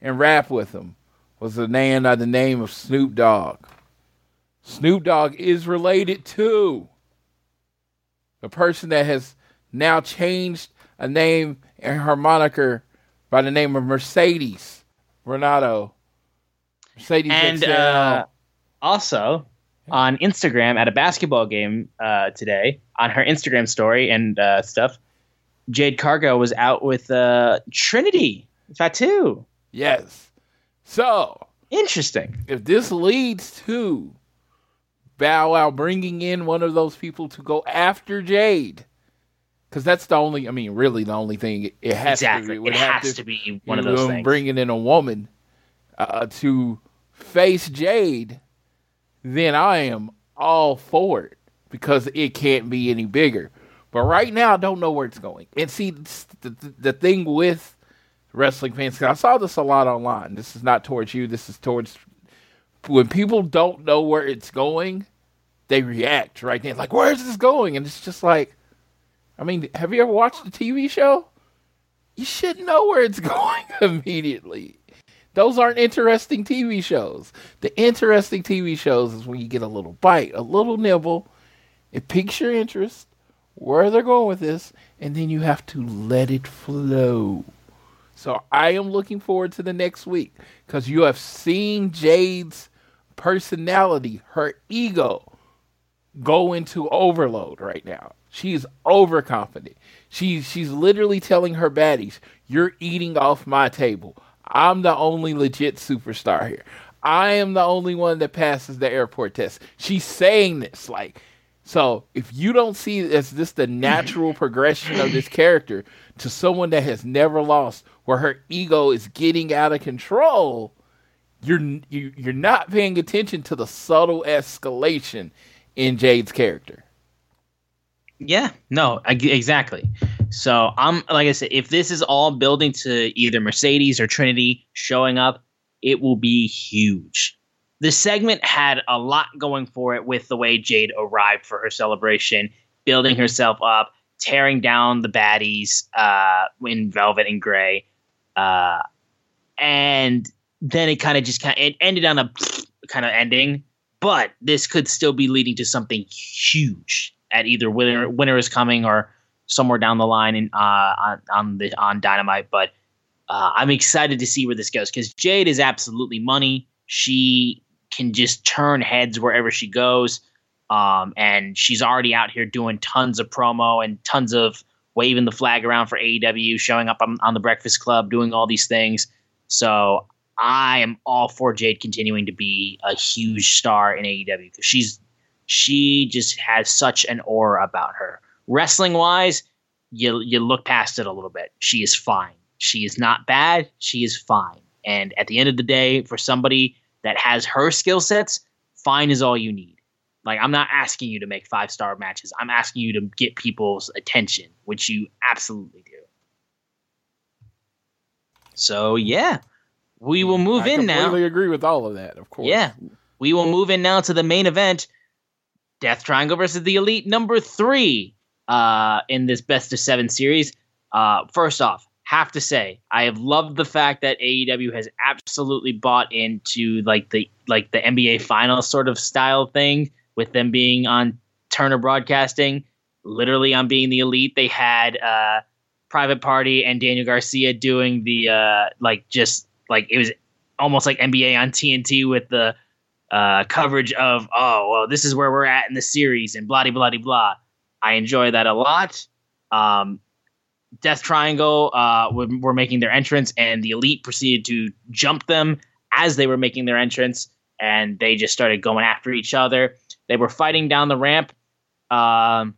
and rap with him, was the man by the name of Snoop Dogg. Snoop Dogg is related to the person that has now changed a name and her moniker by the name of Mercedes Renato. Mercedes and uh, also on Instagram at a basketball game uh, today, on her Instagram story and uh, stuff, Jade Cargo was out with uh, Trinity Fatu. Yes. So interesting. If this leads to Bow Wow bringing in one of those people to go after Jade, because that's the only, I mean, really the only thing it has exactly. to be. It, it has to, to be one of those know, things. Bringing in a woman uh, to face Jade, then I am all for it because it can't be any bigger. But right now, I don't know where it's going. And see, the, the, the thing with wrestling fans, because I saw this a lot online. This is not towards you. This is towards when people don't know where it's going, they react right then. Like, where is this going? And it's just like, I mean, have you ever watched a T V show? You should know where it's going immediately. Those aren't interesting T V shows. The interesting T V shows is when you get a little bite, a little nibble. It piques your interest, where they're going with this, and then you have to let it flow. So I am looking forward to the next week because you have seen Jade's personality, her ego, go into overload right now. She's overconfident. She's, she's literally telling her baddies, you're eating off my table. I'm the only legit superstar here. I am the only one that passes the airport test. She's saying this. like, So if you don't see as this the natural progression of this character to someone that has never lost, where her ego is getting out of control, you're, you, you're not paying attention to the subtle escalation in Jade's character. Yeah, no, I, exactly. So I'm like I said, if this is all building to either Mercedes or Trinity showing up, it will be huge. The segment had a lot going for it with the way Jade arrived for her celebration, building herself up, tearing down the baddies uh, in Velvet and Gray. Uh, and then it kind of just kind of ended on a kind of ending. But this could still be leading to something huge at either Winter, Winter is Coming or somewhere down the line in, uh, on on, the, on Dynamite. But uh, I'm excited to see where this goes because Jade is absolutely money. She can just turn heads wherever she goes. Um, and she's already out here doing tons of promo and tons of waving the flag around for A E W, showing up on, on the Breakfast Club, doing all these things. So I am all for Jade continuing to be a huge star in A E W because she's she just has such an aura about her. Wrestling wise, you you look past it a little bit. She is fine. She is not bad. She is fine. And at the end of the day, for somebody that has her skill sets, fine is all you need. Like, I'm not asking you to make five star matches. I'm asking you to get people's attention, which you absolutely do. So yeah. We will move I in now. I completely agree with all of that, of course. Yeah. We will move in now to the main event. Death Triangle versus the Elite, number three uh, in this best of seven series. Uh, first off, have to say, I have loved the fact that A E W has absolutely bought into like the like the N B A Finals sort of style thing with them being on Turner Broadcasting, literally on being the Elite. They had uh, Private Party and Daniel Garcia doing the uh, like just like it was almost like N B A on T N T with the uh, coverage of, oh, well, this is where we're at in the series and blah, blah, blah, blah. I enjoy that a lot. Um, Death Triangle uh, were, were making their entrance, and the Elite proceeded to jump them as they were making their entrance, and they just started going after each other. They were fighting down the ramp. Um,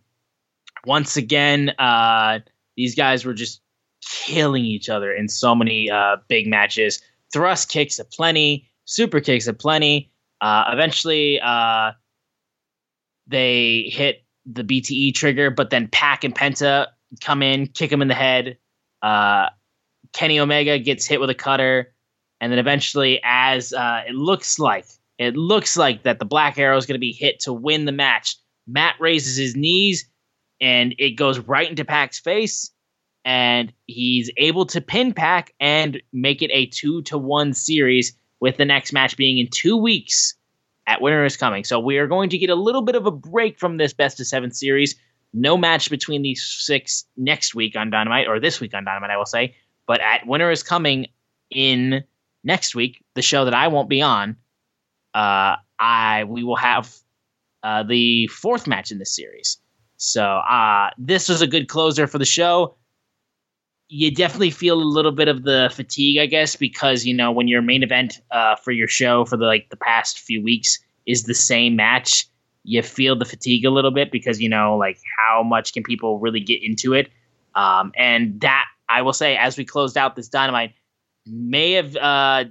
once again, uh, these guys were just killing each other in so many uh, big matches. Thrust kicks aplenty, super kicks aplenty. Uh, eventually, uh, they hit the B T E trigger, but then Pac and Penta come in, kick him in the head. Uh, Kenny Omega gets hit with a cutter, and then eventually, as uh, it looks like it looks like that the Black Arrow is going to be hit to win the match, Matt raises his knees, and it goes right into Pac's face. And he's able to pin Pac and make it a two to one series, with the next match being in two weeks at Winter is Coming. So we are going to get a little bit of a break from this best of seven series. No match between these six next week on Dynamite, or this week on Dynamite, I will say. But at Winter is Coming in next week, the show that I won't be on, uh, I we will have uh, the fourth match in this series. So uh, this was a good closer for the show. You definitely feel a little bit of the fatigue, I guess, because, you know, when your main event uh, for your show for the, like the past few weeks is the same match, you feel the fatigue a little bit because, you know, like how much can people really get into it? Um, and that, I will say, as we closed out this Dynamite, may have uh,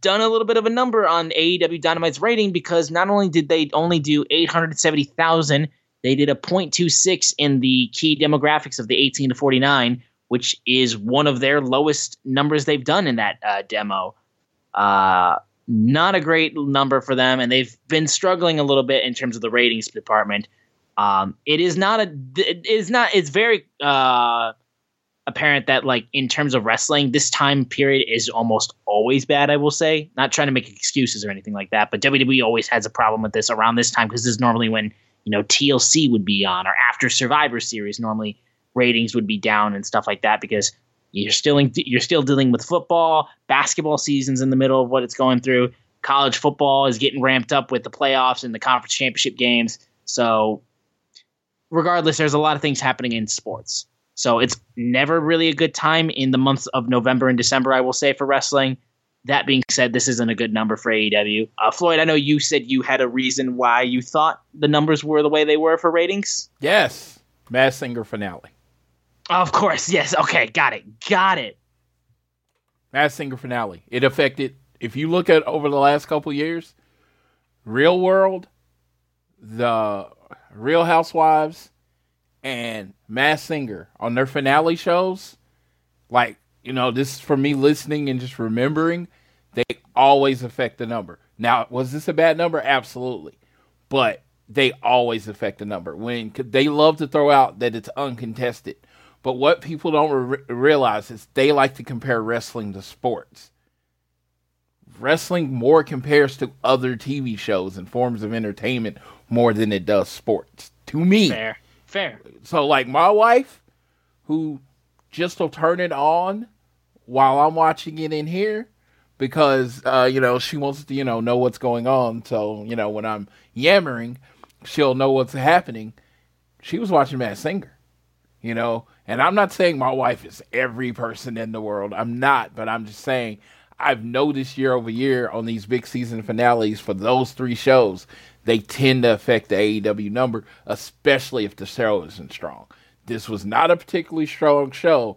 done a little bit of a number on A E W Dynamite's rating, because not only did they only do eight hundred seventy thousand, they did a zero point two six in the key demographics of the eighteen to forty-nine, which is one of their lowest numbers they've done in that uh, demo. Uh, not a great number for them, and they've been struggling a little bit in terms of the ratings department. Um, it is not a, it is not, it's very uh, apparent that, like, in terms of wrestling, this time period is almost always bad, I will say. Not trying to make excuses or anything like that, but W W E always has a problem with this around this time, because this is normally when, you know, T L C would be on, or after Survivor Series normally ratings would be down and stuff like that, because you're still in, you're still dealing with football, basketball seasons in the middle of what it's going through. College football is getting ramped up with the playoffs and the conference championship games. So regardless, there's a lot of things happening in sports. So it's never really a good time in the months of November and December, I will say, for wrestling. That being said, this isn't a good number for A E W. Uh, Floyd, I know you said you had a reason why you thought the numbers were the way they were for ratings. Yes. Masked Singer finale. Of course, yes. Okay, got it. Got it. Masked Singer finale. It affected, if you look at over the last couple of years, Real World, the Real Housewives, and Masked Singer on their finale shows. Like, you know, this is for me listening and just remembering, they always affect the number. Now, was this a bad number? Absolutely. But they always affect the number. When they love to throw out that it's uncontested. But what people don't re- realize is they like to compare wrestling to sports. Wrestling more compares to other T V shows and forms of entertainment more than it does sports. To me. Fair. Fair. So, like, my wife, who just will turn it on while I'm watching it in here, because, uh, you know, she wants to, you know, know what's going on. So, you know, when I'm yammering, she'll know what's happening. She was watching Matt Singer, you know. And I'm not saying my wife is every person in the world. I'm not. But I'm just saying I've noticed year over year on these big season finales for those three shows, they tend to affect the A E W number, especially if the show isn't strong. This was not a particularly strong show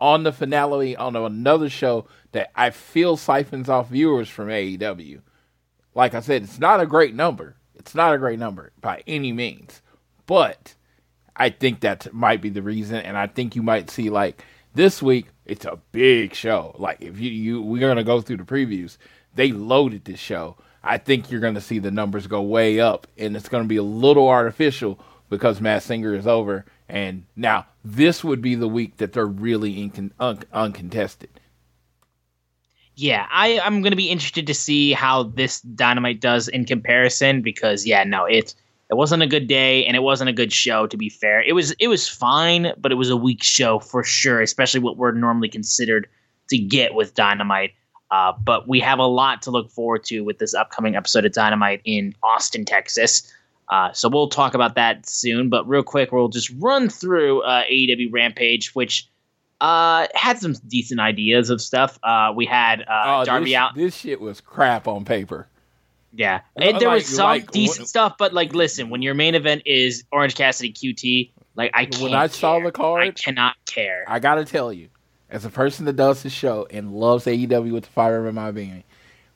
on the finale on another show that I feel siphons off viewers from A E W. Like I said, it's not a great number. It's not a great number by any means. But I think that might be the reason, and I think you might see, like, this week, it's a big show. Like, if you, you we're going to go through the previews, they loaded this show. I think you're going to see the numbers go way up, and it's going to be a little artificial because Matt Singer is over. And now, this would be the week that they're really in, un, uncontested. Yeah, I, I'm going to be interested to see how this Dynamite does in comparison because, yeah, no, it, it wasn't a good day and it wasn't a good show, to be fair. It was it was fine, but it was a weak show for sure, especially what we're normally considered to get with Dynamite. Uh, but we have a lot to look forward to with this upcoming episode of Dynamite in Austin, Texas. Uh, so we'll talk about that soon, but real quick, we'll just run through uh, A E W Rampage, which uh, had some decent ideas of stuff. Uh, we had uh, oh, Darby this, out. This shit was crap on paper. Yeah, it, there like, was some like, decent when, stuff, but like, listen, when your main event is Orange Cassidy, Q T, like I can't. When I care. saw the card, I cannot care. I gotta tell you, as a person that does this show and loves A E W with the fire in my being.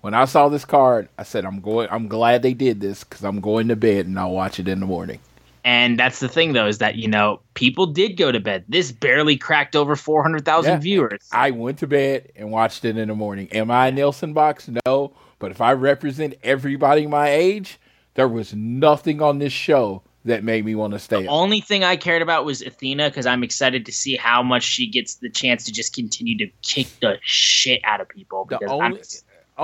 When I saw this card, I said, I'm going, I'm glad they did this because I'm going to bed and I'll watch it in the morning. And that's the thing, though, is that, you know, people did go to bed. This barely cracked over four hundred thousand yeah. viewers. I went to bed and watched it in the morning. Am I a Nielsen box? No. But if I represent everybody my age, there was nothing on this show that made me want to stay the up. Only thing I cared about was Athena because I'm excited to see how much she gets the chance to just continue to kick the shit out of people. Because the only- I'm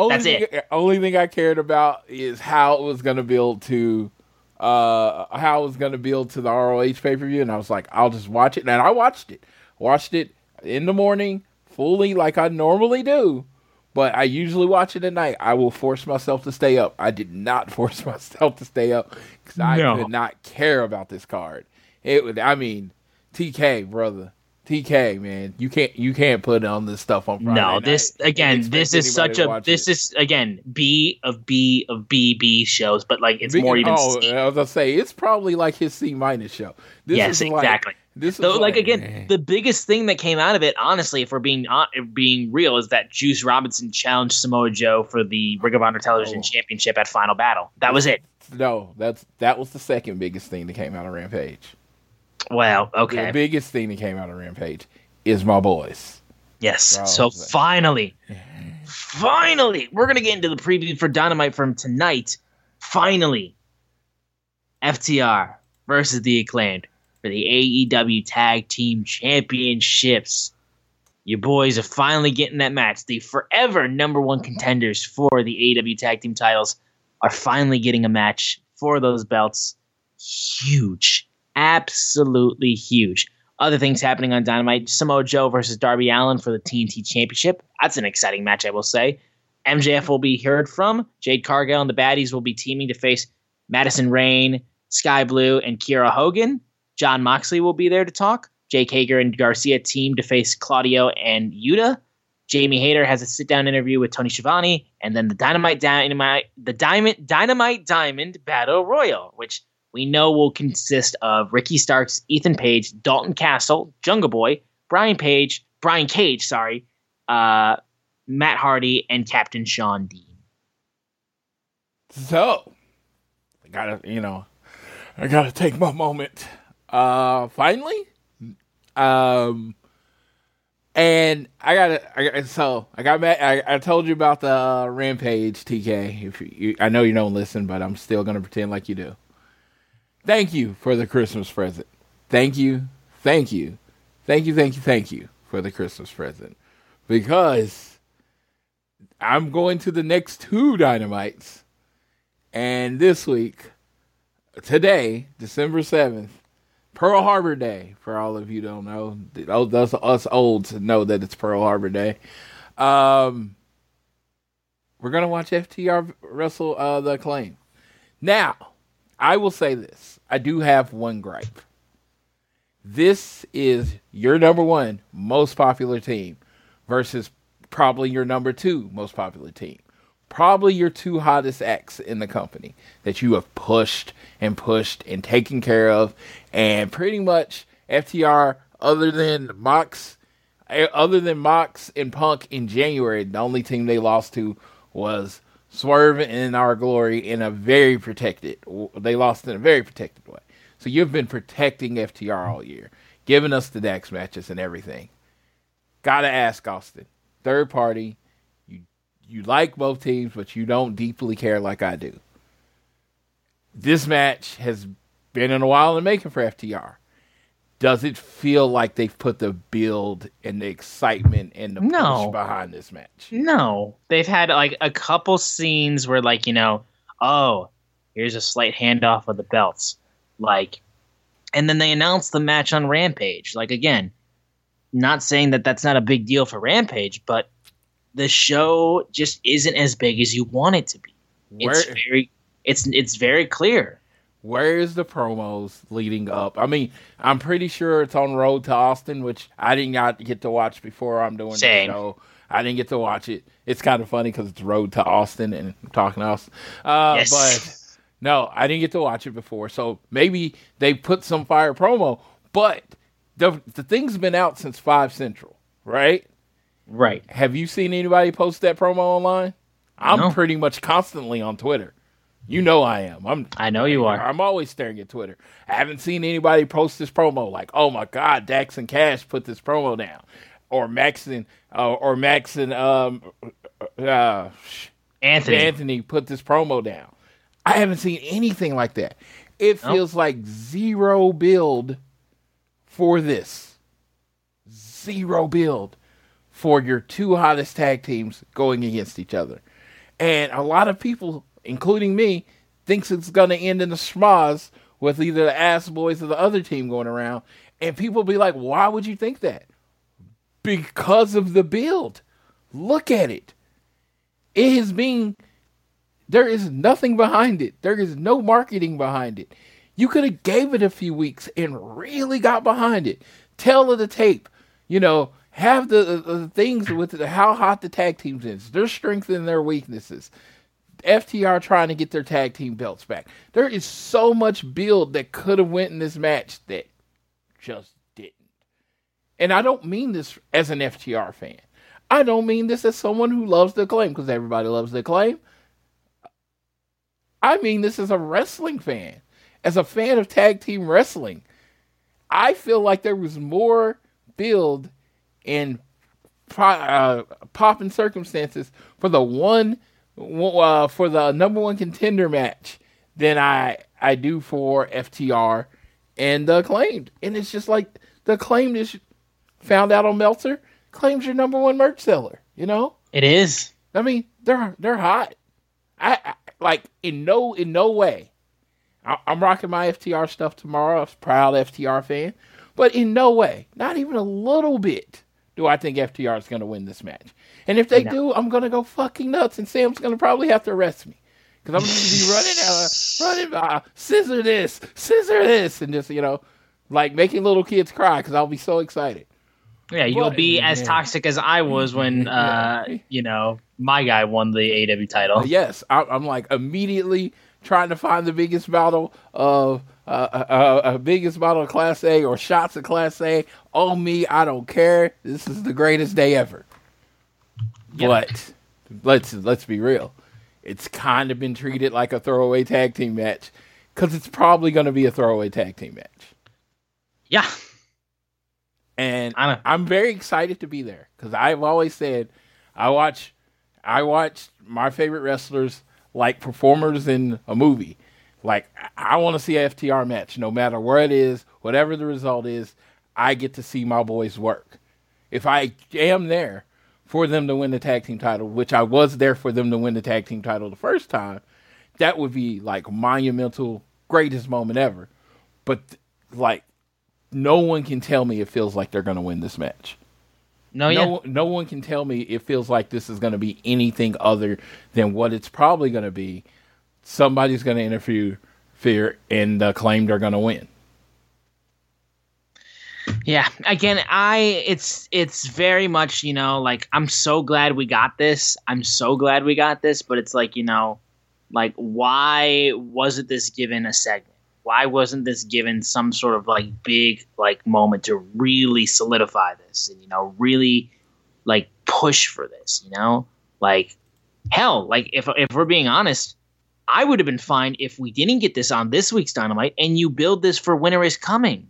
Only That's thing, it. Only thing I cared about is how it was going to build to, uh, how it was going to build to the R O H pay per view, and I was like, I'll just watch it, and I watched it, watched it in the morning fully, like I normally do, but I usually watch it at night. I will force myself to stay up. I did not force myself to stay up because I no. did not care about this card. It would, I mean, T K brother. T K, man, you can't you can't put on this stuff on Friday No, this night. Again, this is such a this it. is again B of B of B B shows, but like it's B, more even. Oh, C. I was gonna say it's probably like his C minus show. This yes, is exactly. Like, this so, is like, like again, man. The biggest thing that came out of it, honestly, if we're being uh, being real, is that Juice Robinson challenged Samoa Joe for the Ring of Honor Television oh. Championship at Final Battle. That was it. No, that's that was the second biggest thing that came out of Rampage. Wow, okay. The biggest thing that came out of Rampage is my boys. Yes, Bro, so finally, finally, we're going to get into the preview for Dynamite from tonight. Finally, F T R versus the Acclaimed for the A E W Tag Team Championships. Your boys are finally getting that match. The forever number one contenders for the A E W Tag Team titles are finally getting a match for those belts. Huge. Absolutely huge. Other things happening on Dynamite: Samoa Joe versus Darby Allin for the T N T Championship. That's an exciting match, I will say. M J F will be heard from. Jade Cargill and the Baddies will be teaming to face Madison Rayne, Sky Blue, and Kiera Hogan. Jon Moxley will be there to talk. Jake Hager and Garcia team to face Claudio and Yuta. Jamie Hayter has a sit-down interview with Tony Schiavone, and then the Dynamite Dynamite the Diamond Dynamite Diamond Battle Royal, which we know will consist of Ricky Starks, Ethan Page, Dalton Castle, Jungle Boy, Brian Page, Brian Cage, sorry, uh, Matt Hardy, and Captain Sean Dean. So, I gotta, you know, I gotta take my moment. Uh, finally, um, and I gotta. I, so I got. I, I told you about the uh, Rampage, T K. If you, you, I know you don't listen, but I'm still gonna pretend like you do. Thank you for the Christmas present. Thank you, thank you, thank you, thank you, thank you for the Christmas present. Because I'm going to the next two Dynamites. And this week, today, December seventh, Pearl Harbor Day. For all of you who don't know, those of us old to know that it's Pearl Harbor Day. Um, we're going to watch F T R wrestle uh, the Acclaim. Now, I will say this. I do have one gripe. This is your number one most popular team versus probably your number two most popular team. Probably your two hottest acts in the company that you have pushed and pushed and taken care of. And pretty much F T R, other than Mox, other than Mox and Punk in January, the only team they lost to was Swerve and Our Glory in a very protected, they lost in a very protected way. So you've been protecting F T R all year, giving us the Dax matches and everything. Gotta ask, Austin, third party, you you like both teams, but you don't deeply care like I do. This match has been in a while in the making for F T R. Does it feel like they've put the build and the excitement and the no. push behind this match? No. They've had like a couple scenes where like, you know, oh, here's a slight handoff of the belts. Like, and then they announced the match on Rampage. Like, again, not saying that that's not a big deal for Rampage, but the show just isn't as big as you want it to be. Where, it's very, it's it's very clear. Where is the promos leading up? I mean, I'm pretty sure it's on Road to Austin, which I did not get to watch before I'm doing Same. the show. I didn't get to watch it. It's kind of funny because it's Road to Austin and I'm talking to Austin. Uh, yes. But no, I didn't get to watch it before, so maybe they put some fire promo, but the the thing's been out since five Central, right? Right. Have you seen anybody post that promo online? I'm no. pretty much constantly on Twitter. You know I am. I'm. I know you are. I'm always staring at Twitter. I haven't seen anybody post this promo like, oh my God, Dax and Cash put this promo down. Or Max and, uh, or Max and um, uh, Anthony. Anthony put this promo down. I haven't seen anything like that. It feels nope. like zero build for this. Zero build for your two hottest tag teams going against each other. And a lot of people, including me, thinks it's going to end in the schmoz with either the ass boys or the other team going around. And people be like, why would you think that? Because of the build. Look at it. It has been... There is nothing behind it. There is no marketing behind it. You could have gave it a few weeks and really got behind it. Tell of the tape, you know, have the, the, the things with the, how hot the tag teams is, their strengths and their weaknesses. F T R trying to get their tag team belts back. There is so much build that could have went in this match that just didn't. And I don't mean this as an F T R fan. I don't mean this as someone who loves the Acclaim, because everybody loves the Acclaim. I mean this as a wrestling fan, as a fan of tag team wrestling. I feel like there was more build and uh, popping circumstances for the one uh, for the number one contender match than I I do for F T R and the Acclaimed. And it's just like the Acclaimed is found out on Meltzer. Acclaimed's your number one merch seller. You know it is. I mean they're they're hot. I. I Like, in no in no way, I, I'm rocking my F T R stuff tomorrow. I'm a proud F T R fan. But in no way, not even a little bit, do I think F T R is going to win this match. And if they no. do, I'm going to go fucking nuts, and Sam's going to probably have to arrest me. Because I'm going to be running, uh, running, uh, scissor this, scissor this, and just, you know, like making little kids cry because I'll be so excited. Yeah, you'll but, be as man. toxic as I was when, uh, yeah. you know, my guy won the A E W title. Yes, I, I'm like immediately trying to find the biggest bottle of a uh, uh, uh, biggest bottle of Class A or shots of Class A. Oh me, I don't care. This is the greatest day ever. Yep. But let's let's be real. It's kind of been treated like a throwaway tag team match because it's probably going to be a throwaway tag team match. Yeah. And I'm very excited to be there because I've always said I watch I watch my favorite wrestlers like performers in a movie. Like I want to see an F T R match. No matter where it is, whatever the result is, I get to see my boys work. If I am there for them to win the tag team title, which I was there for them to win the tag team title the first time, that would be like monumental, greatest moment ever. But like, no one can tell me it feels like they're going to win this match. No, yeah. no, no one can tell me it feels like this is going to be anything other than what it's probably going to be. Somebody's going to interfere and uh, claim they're going to win. Yeah. Again, I it's it's very much, you know, like, I'm so glad we got this. I'm so glad we got this. But it's like, you know, like, why wasn't this given a segment? Why wasn't this given some sort of like big like moment to really solidify this and, you know, really like push for this, you know? Like, hell, like if if we're being honest, I would have been fine if we didn't get this on this week's Dynamite and you build this for Winter is Coming.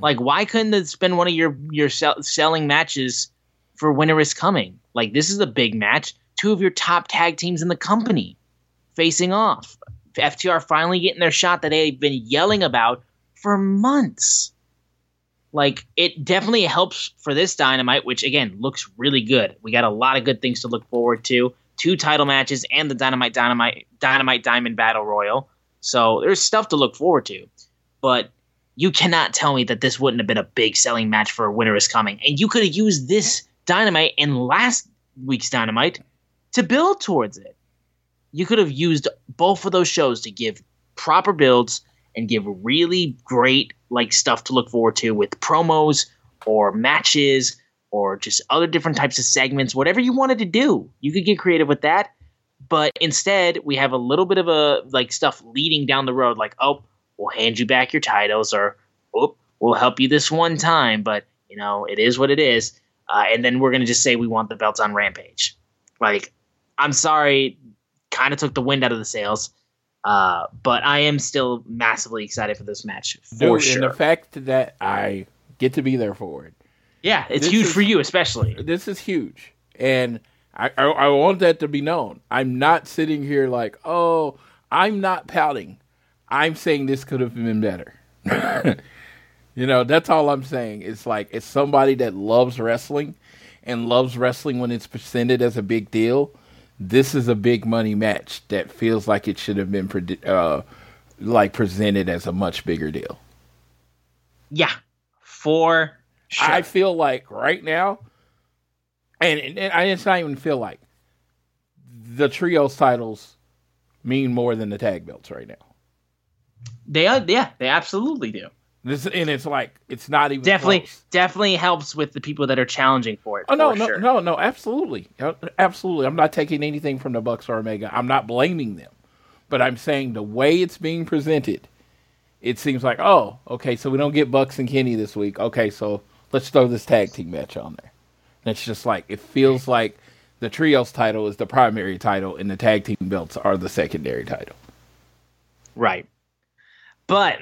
Like, why couldn't it's been one of your your sell- selling matches for Winter is Coming? Like, this is a big match. Two of your top tag teams in the company facing off. F T R finally getting their shot that they've been yelling about for months. Like, it definitely helps for this Dynamite, which, again, looks really good. We got a lot of good things to look forward to. Two title matches and the Dynamite Dynamite Dynamite Diamond Battle Royal. So there's stuff to look forward to. But you cannot tell me that this wouldn't have been a big selling match for Winter is Coming. And you could have used this Dynamite and last week's Dynamite to build towards it. You could have used both of those shows to give proper builds and give really great like stuff to look forward to with promos or matches or just other different types of segments, whatever you wanted to do. You could get creative with that. But instead, we have a little bit of a like stuff leading down the road like, oh, we'll hand you back your titles, or oh, we'll help you this one time. But, you know, it is what it is. Uh, and then we're going to just say we want the belts on Rampage. Like, I'm sorry. Kind of took the wind out of the sails, uh, but I am still massively excited for this match, for Dude, sure. And the fact that I get to be there for it. Yeah, it's huge is, for you especially. This is huge, and I, I, I want that to be known. I'm not sitting here like, oh, I'm not pouting. I'm saying this could have been better. You know, that's all I'm saying. It's like, it's somebody that loves wrestling and loves wrestling when it's presented as a big deal. This is a big money match that feels like it should have been pre- uh, like presented as a much bigger deal. Yeah, for sure. I feel like right now, and, and, and I just not even feel like the trios titles mean more than the tag belts right now. They are, yeah, they absolutely do. This and it's like it's not even definitely close. Definitely helps with the people that are challenging for it. Oh no, no, sure. no, no, absolutely, absolutely. I'm not taking anything from the Bucks or Omega. I'm not blaming them, but I'm saying the way it's being presented, it seems like, oh, okay, so we don't get Bucks and Kenny this week. Okay, so let's throw this tag team match on there. And it's just like it feels like the trios title is the primary title, and the tag team belts are the secondary title. Right, but.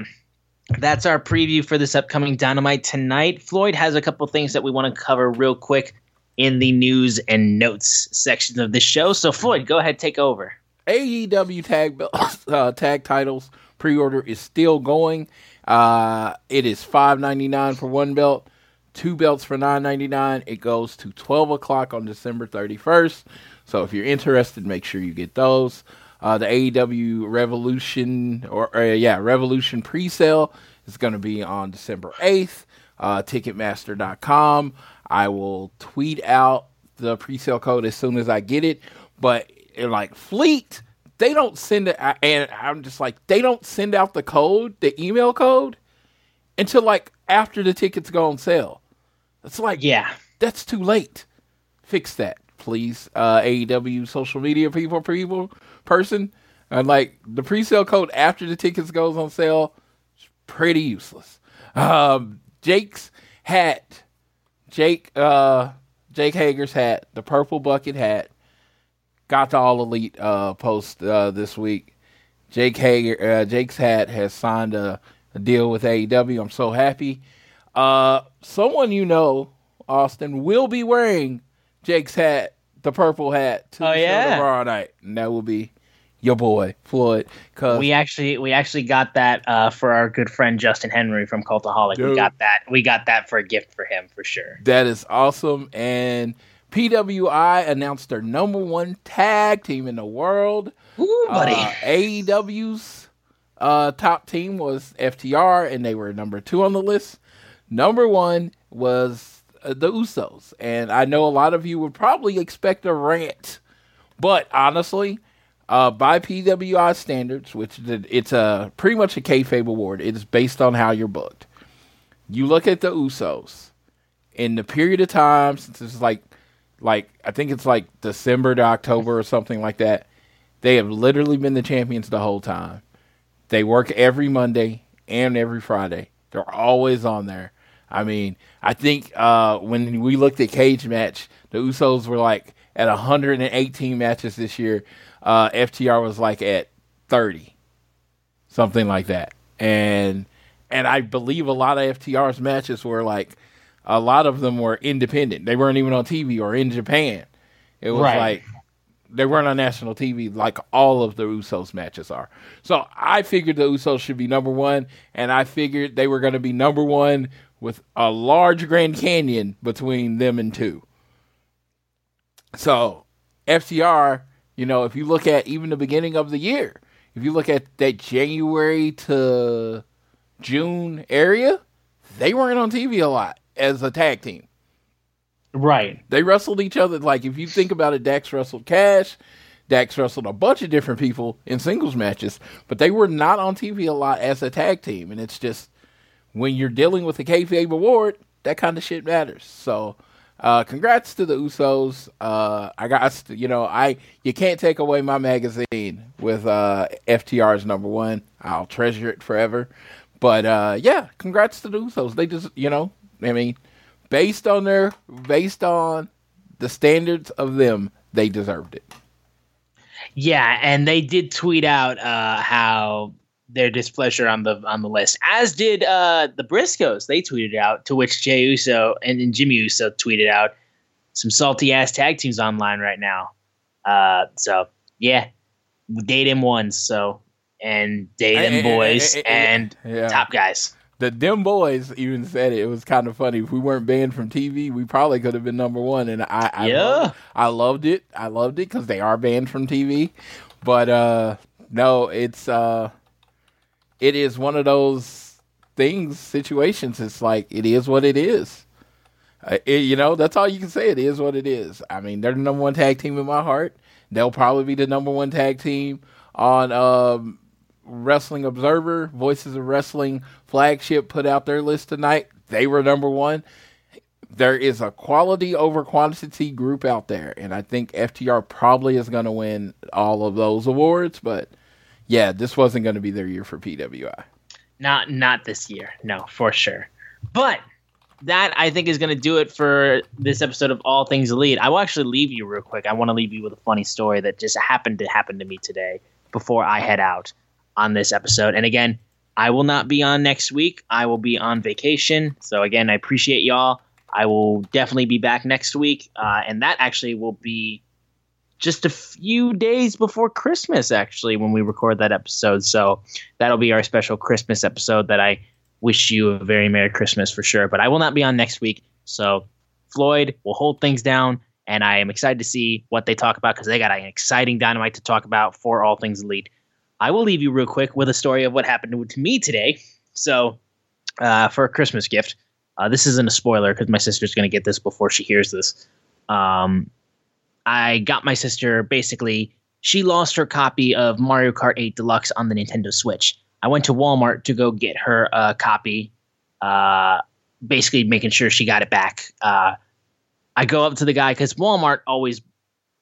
That's our preview for this upcoming Dynamite tonight. Floyd has a couple things that we want to cover real quick in the news and notes section of this show. So, Floyd, go ahead, take over. A E W tag uh, tag titles pre-order is still going. Uh, it is five ninety-nine for one belt, two belts for nine ninety-nine. It goes to twelve o'clock on December thirty-first. So, if you're interested, make sure you get those. Uh, the A E W Revolution, or uh, yeah, Revolution pre-sale is going to be on December eighth, uh, Ticketmaster dot com. I will tweet out the pre-sale code as soon as I get it, but like Fleet, they don't send it, and I'm just like, they don't send out the code, the email code, until like after the tickets go on sale. It's like, yeah, that's too late. Fix that, please. Uh, A E W social media people, people. person and like the pre-sale code after the tickets goes on sale is pretty useless. um Jake's hat, Jake uh Jake Hager's hat, the purple bucket hat, got the All Elite uh post uh this week. Jake Hager uh, Jake's hat has signed a, a deal with A E W. I'm so happy. Uh someone, you know, Austin, will be wearing Jake's hat, the purple hat, to oh, yeah. tomorrow night, and that will be your boy Floyd. Cause we actually we actually got that uh, for our good friend Justin Henry from Cultaholic. Dude. We got that. We got that for a gift for him for sure. That is awesome. And P W I announced their number one tag team in the world. Ooh, buddy. Uh, A E W's uh, top team was F T R, and they were number two on the list. Number one was uh, the Usos. And I know a lot of you would probably expect a rant, but honestly, uh, by P W I standards, which it's a, pretty much a kayfabe award, it is based on how you're booked. You look at the Usos in the period of time since it's like, like I think it's like December to October or something like that. They have literally been the champions the whole time. They work every Monday and every Friday. They're always on there. I mean, I think uh, when we looked at Cage Match, the Usos were like at one hundred eighteen matches this year. Uh, F T R was like at thirty, something like that. And and I believe a lot of F T R's matches were like, a lot of them were independent. They weren't even on T V or in Japan. It was right. like, they weren't on national T V like all of the Usos matches are. So I figured the Usos should be number one, and I figured they were going to be number one with a large Grand Canyon between them and two. So F T R, you know, if you look at even the beginning of the year, if you look at that January to June area, they weren't on T V a lot as a tag team. Right. They wrestled each other. Like, if you think about it, Dax wrestled Cash. Dax wrestled a bunch of different people in singles matches, but they were not on T V a lot as a tag team. And it's just, when you're dealing with a kayfabe award, that kind of shit matters. So, uh, congrats to the Usos. Uh, I got, you know, I, you can't take away my magazine with, uh, F T R's number one. I'll treasure it forever. But, uh, yeah, congrats to the Usos. They just, you know, I mean, Based on their, based on the standards of them, they deserved it. Yeah, and they did tweet out uh, how their displeasure on the on the list, as did uh, the Briscoes. They tweeted out, to which Jey Uso and, and Jimmy Uso tweeted out, some salty ass tag teams online right now. Uh, so yeah, date them ones. So and date them boys hey, hey, hey, and yeah. top guys. The Dem Boys even said it. It was kind of funny. If we weren't banned from T V, we probably could have been number one. And I, I, yeah. loved, I loved it. I loved it because they are banned from T V. But uh, no, it's uh, it is one of those things, situations. It's like, it is what it is. Uh, it, you know, that's all you can say. It is what it is. I mean, they're the number one tag team in my heart. They'll probably be the number one tag team on. Um, Wrestling Observer, Voices of Wrestling flagship, put out their list tonight. They were number one. There is a quality over quantity group out there, and I think F T R probably is going to win all of those awards. But yeah, this wasn't going to be their year for P W I. Not not this year, no, for sure. But that, I think, is going to do it for this episode of All Things Elite. I will actually leave you real quick. I want to leave you with a funny story that just happened to happen to me today before I head out on this episode. And again, I will not be on next week. I will be on vacation. So again, I appreciate y'all. I will definitely be back next week. Uh, and that actually will be just a few days before Christmas, actually, when we record that episode. So that'll be our special Christmas episode that I wish you a very Merry Christmas for sure. But I will not be on next week. So Floyd will hold things down. And I am excited to see what they talk about, because they got an exciting Dynamite to talk about for All Things Elite. I will leave you real quick with a story of what happened to me today. So uh, for a Christmas gift, uh, this isn't a spoiler because my sister's going to get this before she hears this. Um, I got my sister, basically, she lost her copy of Mario Kart eight Deluxe on the Nintendo Switch. I went to Walmart to go get her a copy, uh, basically making sure she got it back. Uh, I go up to the guy because Walmart always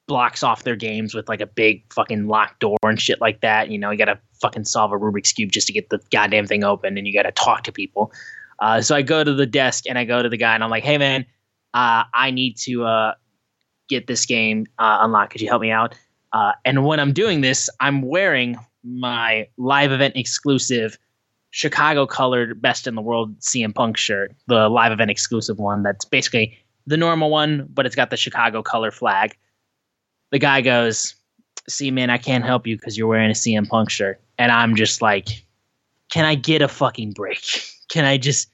blocks off their games with like a big fucking locked door and shit like that. You know, you gotta fucking solve a Rubik's Cube just to get the goddamn thing open, and you gotta talk to people. Uh, so I go to the desk and I go to the guy and I'm like, hey man, uh, I need to uh, get this game uh, unlocked. Could you help me out? Uh, and when I'm doing this, I'm wearing my live event exclusive Chicago colored Best in the World C M Punk shirt, the live event exclusive one. That's basically the normal one, but it's got the Chicago color flag. The guy goes, see, man, I can't help you because you're wearing a C M Punk shirt. And I'm just like, can I get a fucking break? Can I just,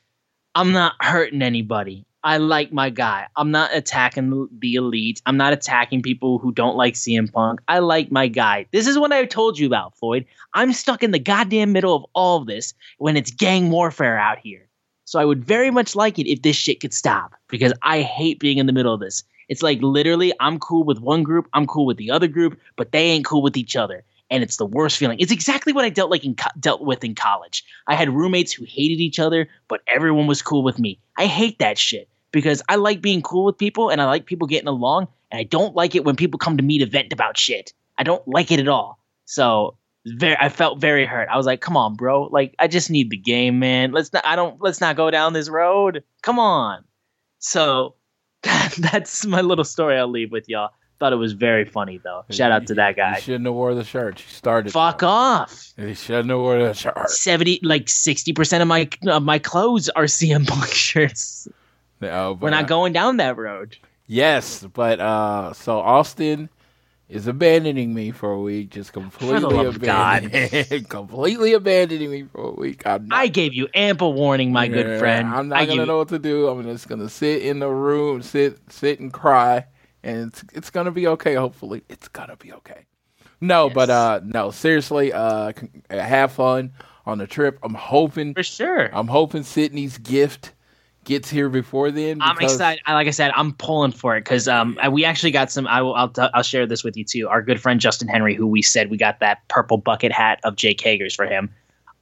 I'm not hurting anybody. I like my guy. I'm not attacking the elite. I'm not attacking people who don't like C M Punk. I like my guy. This is what I told you about, Floyd. I'm stuck in the goddamn middle of all of this when it's gang warfare out here. So I would very much like it if this shit could stop, because I hate being in the middle of this. It's like literally I'm cool with one group, I'm cool with the other group, but they ain't cool with each other. And it's the worst feeling. It's exactly what I dealt like in co- dealt with in college. I had roommates who hated each other, but everyone was cool with me. I hate that shit. Because I like being cool with people and I like people getting along, and I don't like it when people come to me to vent about shit. I don't like it at all. So very, I felt very hurt. I was like, come on, bro. Like, I just need the game, man. Let's not I don't let's not go down this road. Come on. So that, that's my little story I'll leave with y'all. Thought it was very funny though. Shout out to that guy. He shouldn't have wore the shirt. She started. Fuck though. Off. He shouldn't have wore the shirt. Seventy like sixty percent of my of my clothes are C M Punk shirts. No, we're not going down that road. Yes, but uh, so Austin is abandoning me for a week, just completely abandoning, completely abandoning me for a week. Not, I gave you ample warning, my yeah, good friend. I'm not I gonna know you. What to do. I'm just gonna sit in the room, sit, sit and cry, and it's it's gonna be okay. Hopefully, it's gonna be okay. No, yes. but uh, no, seriously, uh, have fun on the trip. I'm hoping for sure. I'm hoping Sydney's gift gets here before then. I'm excited. Like I said, I'm pulling for it because um, we actually got some. I will. I'll, t- I'll share this with you too. Our good friend Justin Henry, who we said we got that purple bucket hat of Jake Hager's for him.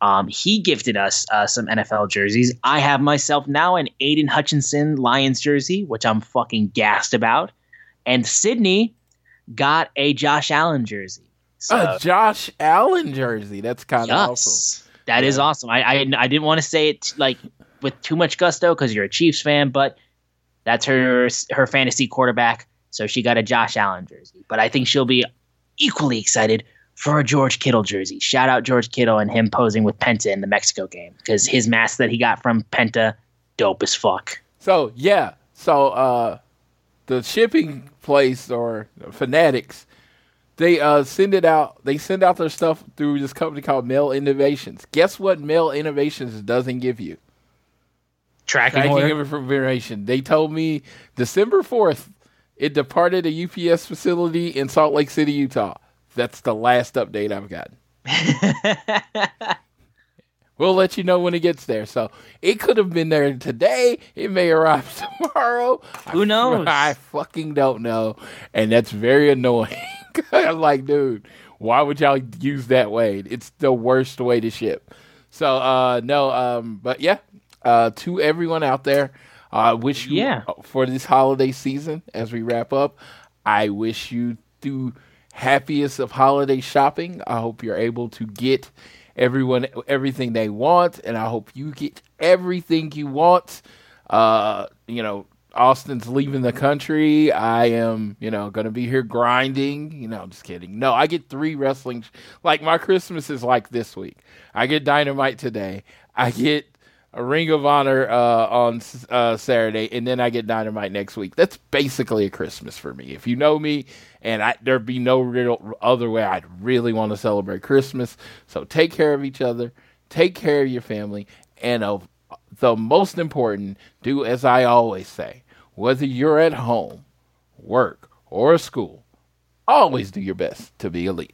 Um, he gifted us uh, some N F L jerseys. I have myself now an Aiden Hutchinson Lions jersey, which I'm fucking gassed about. And Sydney got a Josh Allen jersey. So, a Josh Allen jersey. That's kind of yes, awesome. That yeah. is awesome. I I, I didn't want to say it like with too much gusto because you're a Chiefs fan, but that's her her fantasy quarterback, so she got a Josh Allen jersey. But I think she'll be equally excited for a George Kittle jersey. Shout out George Kittle and him posing with Penta in the Mexico game, because his mask that he got from Penta, dope as fuck. So, yeah. So, uh, the shipping place or Fanatics, they uh, send it out. They send out their stuff through this company called Mail Innovations. Guess what Mail Innovations doesn't give you? Tracking, Tracking information. They told me December fourth, it departed a U P S facility in Salt Lake City, Utah. That's the last update I've gotten. We'll let you know when it gets there. So it could have been there today. It may arrive tomorrow. Who knows? I, I fucking don't know. And that's very annoying. I'm like, dude, why would y'all use that way? It's the worst way to ship. So, uh, no, um, but yeah. Uh, to everyone out there, I uh, wish you yeah. uh, for this holiday season as we wrap up. I wish you the happiest of holiday shopping. I hope you're able to get everyone everything they want, and I hope you get everything you want. Uh, you know, Austin's leaving the country. I am, you know, going to be here grinding. You know, I'm just kidding. No, I get three wrestling. Sh- like my Christmas is like this week. I get Dynamite today. I get a Ring of Honor uh, on uh, Saturday, and then I get Dynamite next week. That's basically a Christmas for me. If you know me, and I, there'd be no real other way I'd really want to celebrate Christmas. So take care of each other, take care of your family, and of the most important, do as I always say. Whether you're at home, work, or school, always do your best to be elite.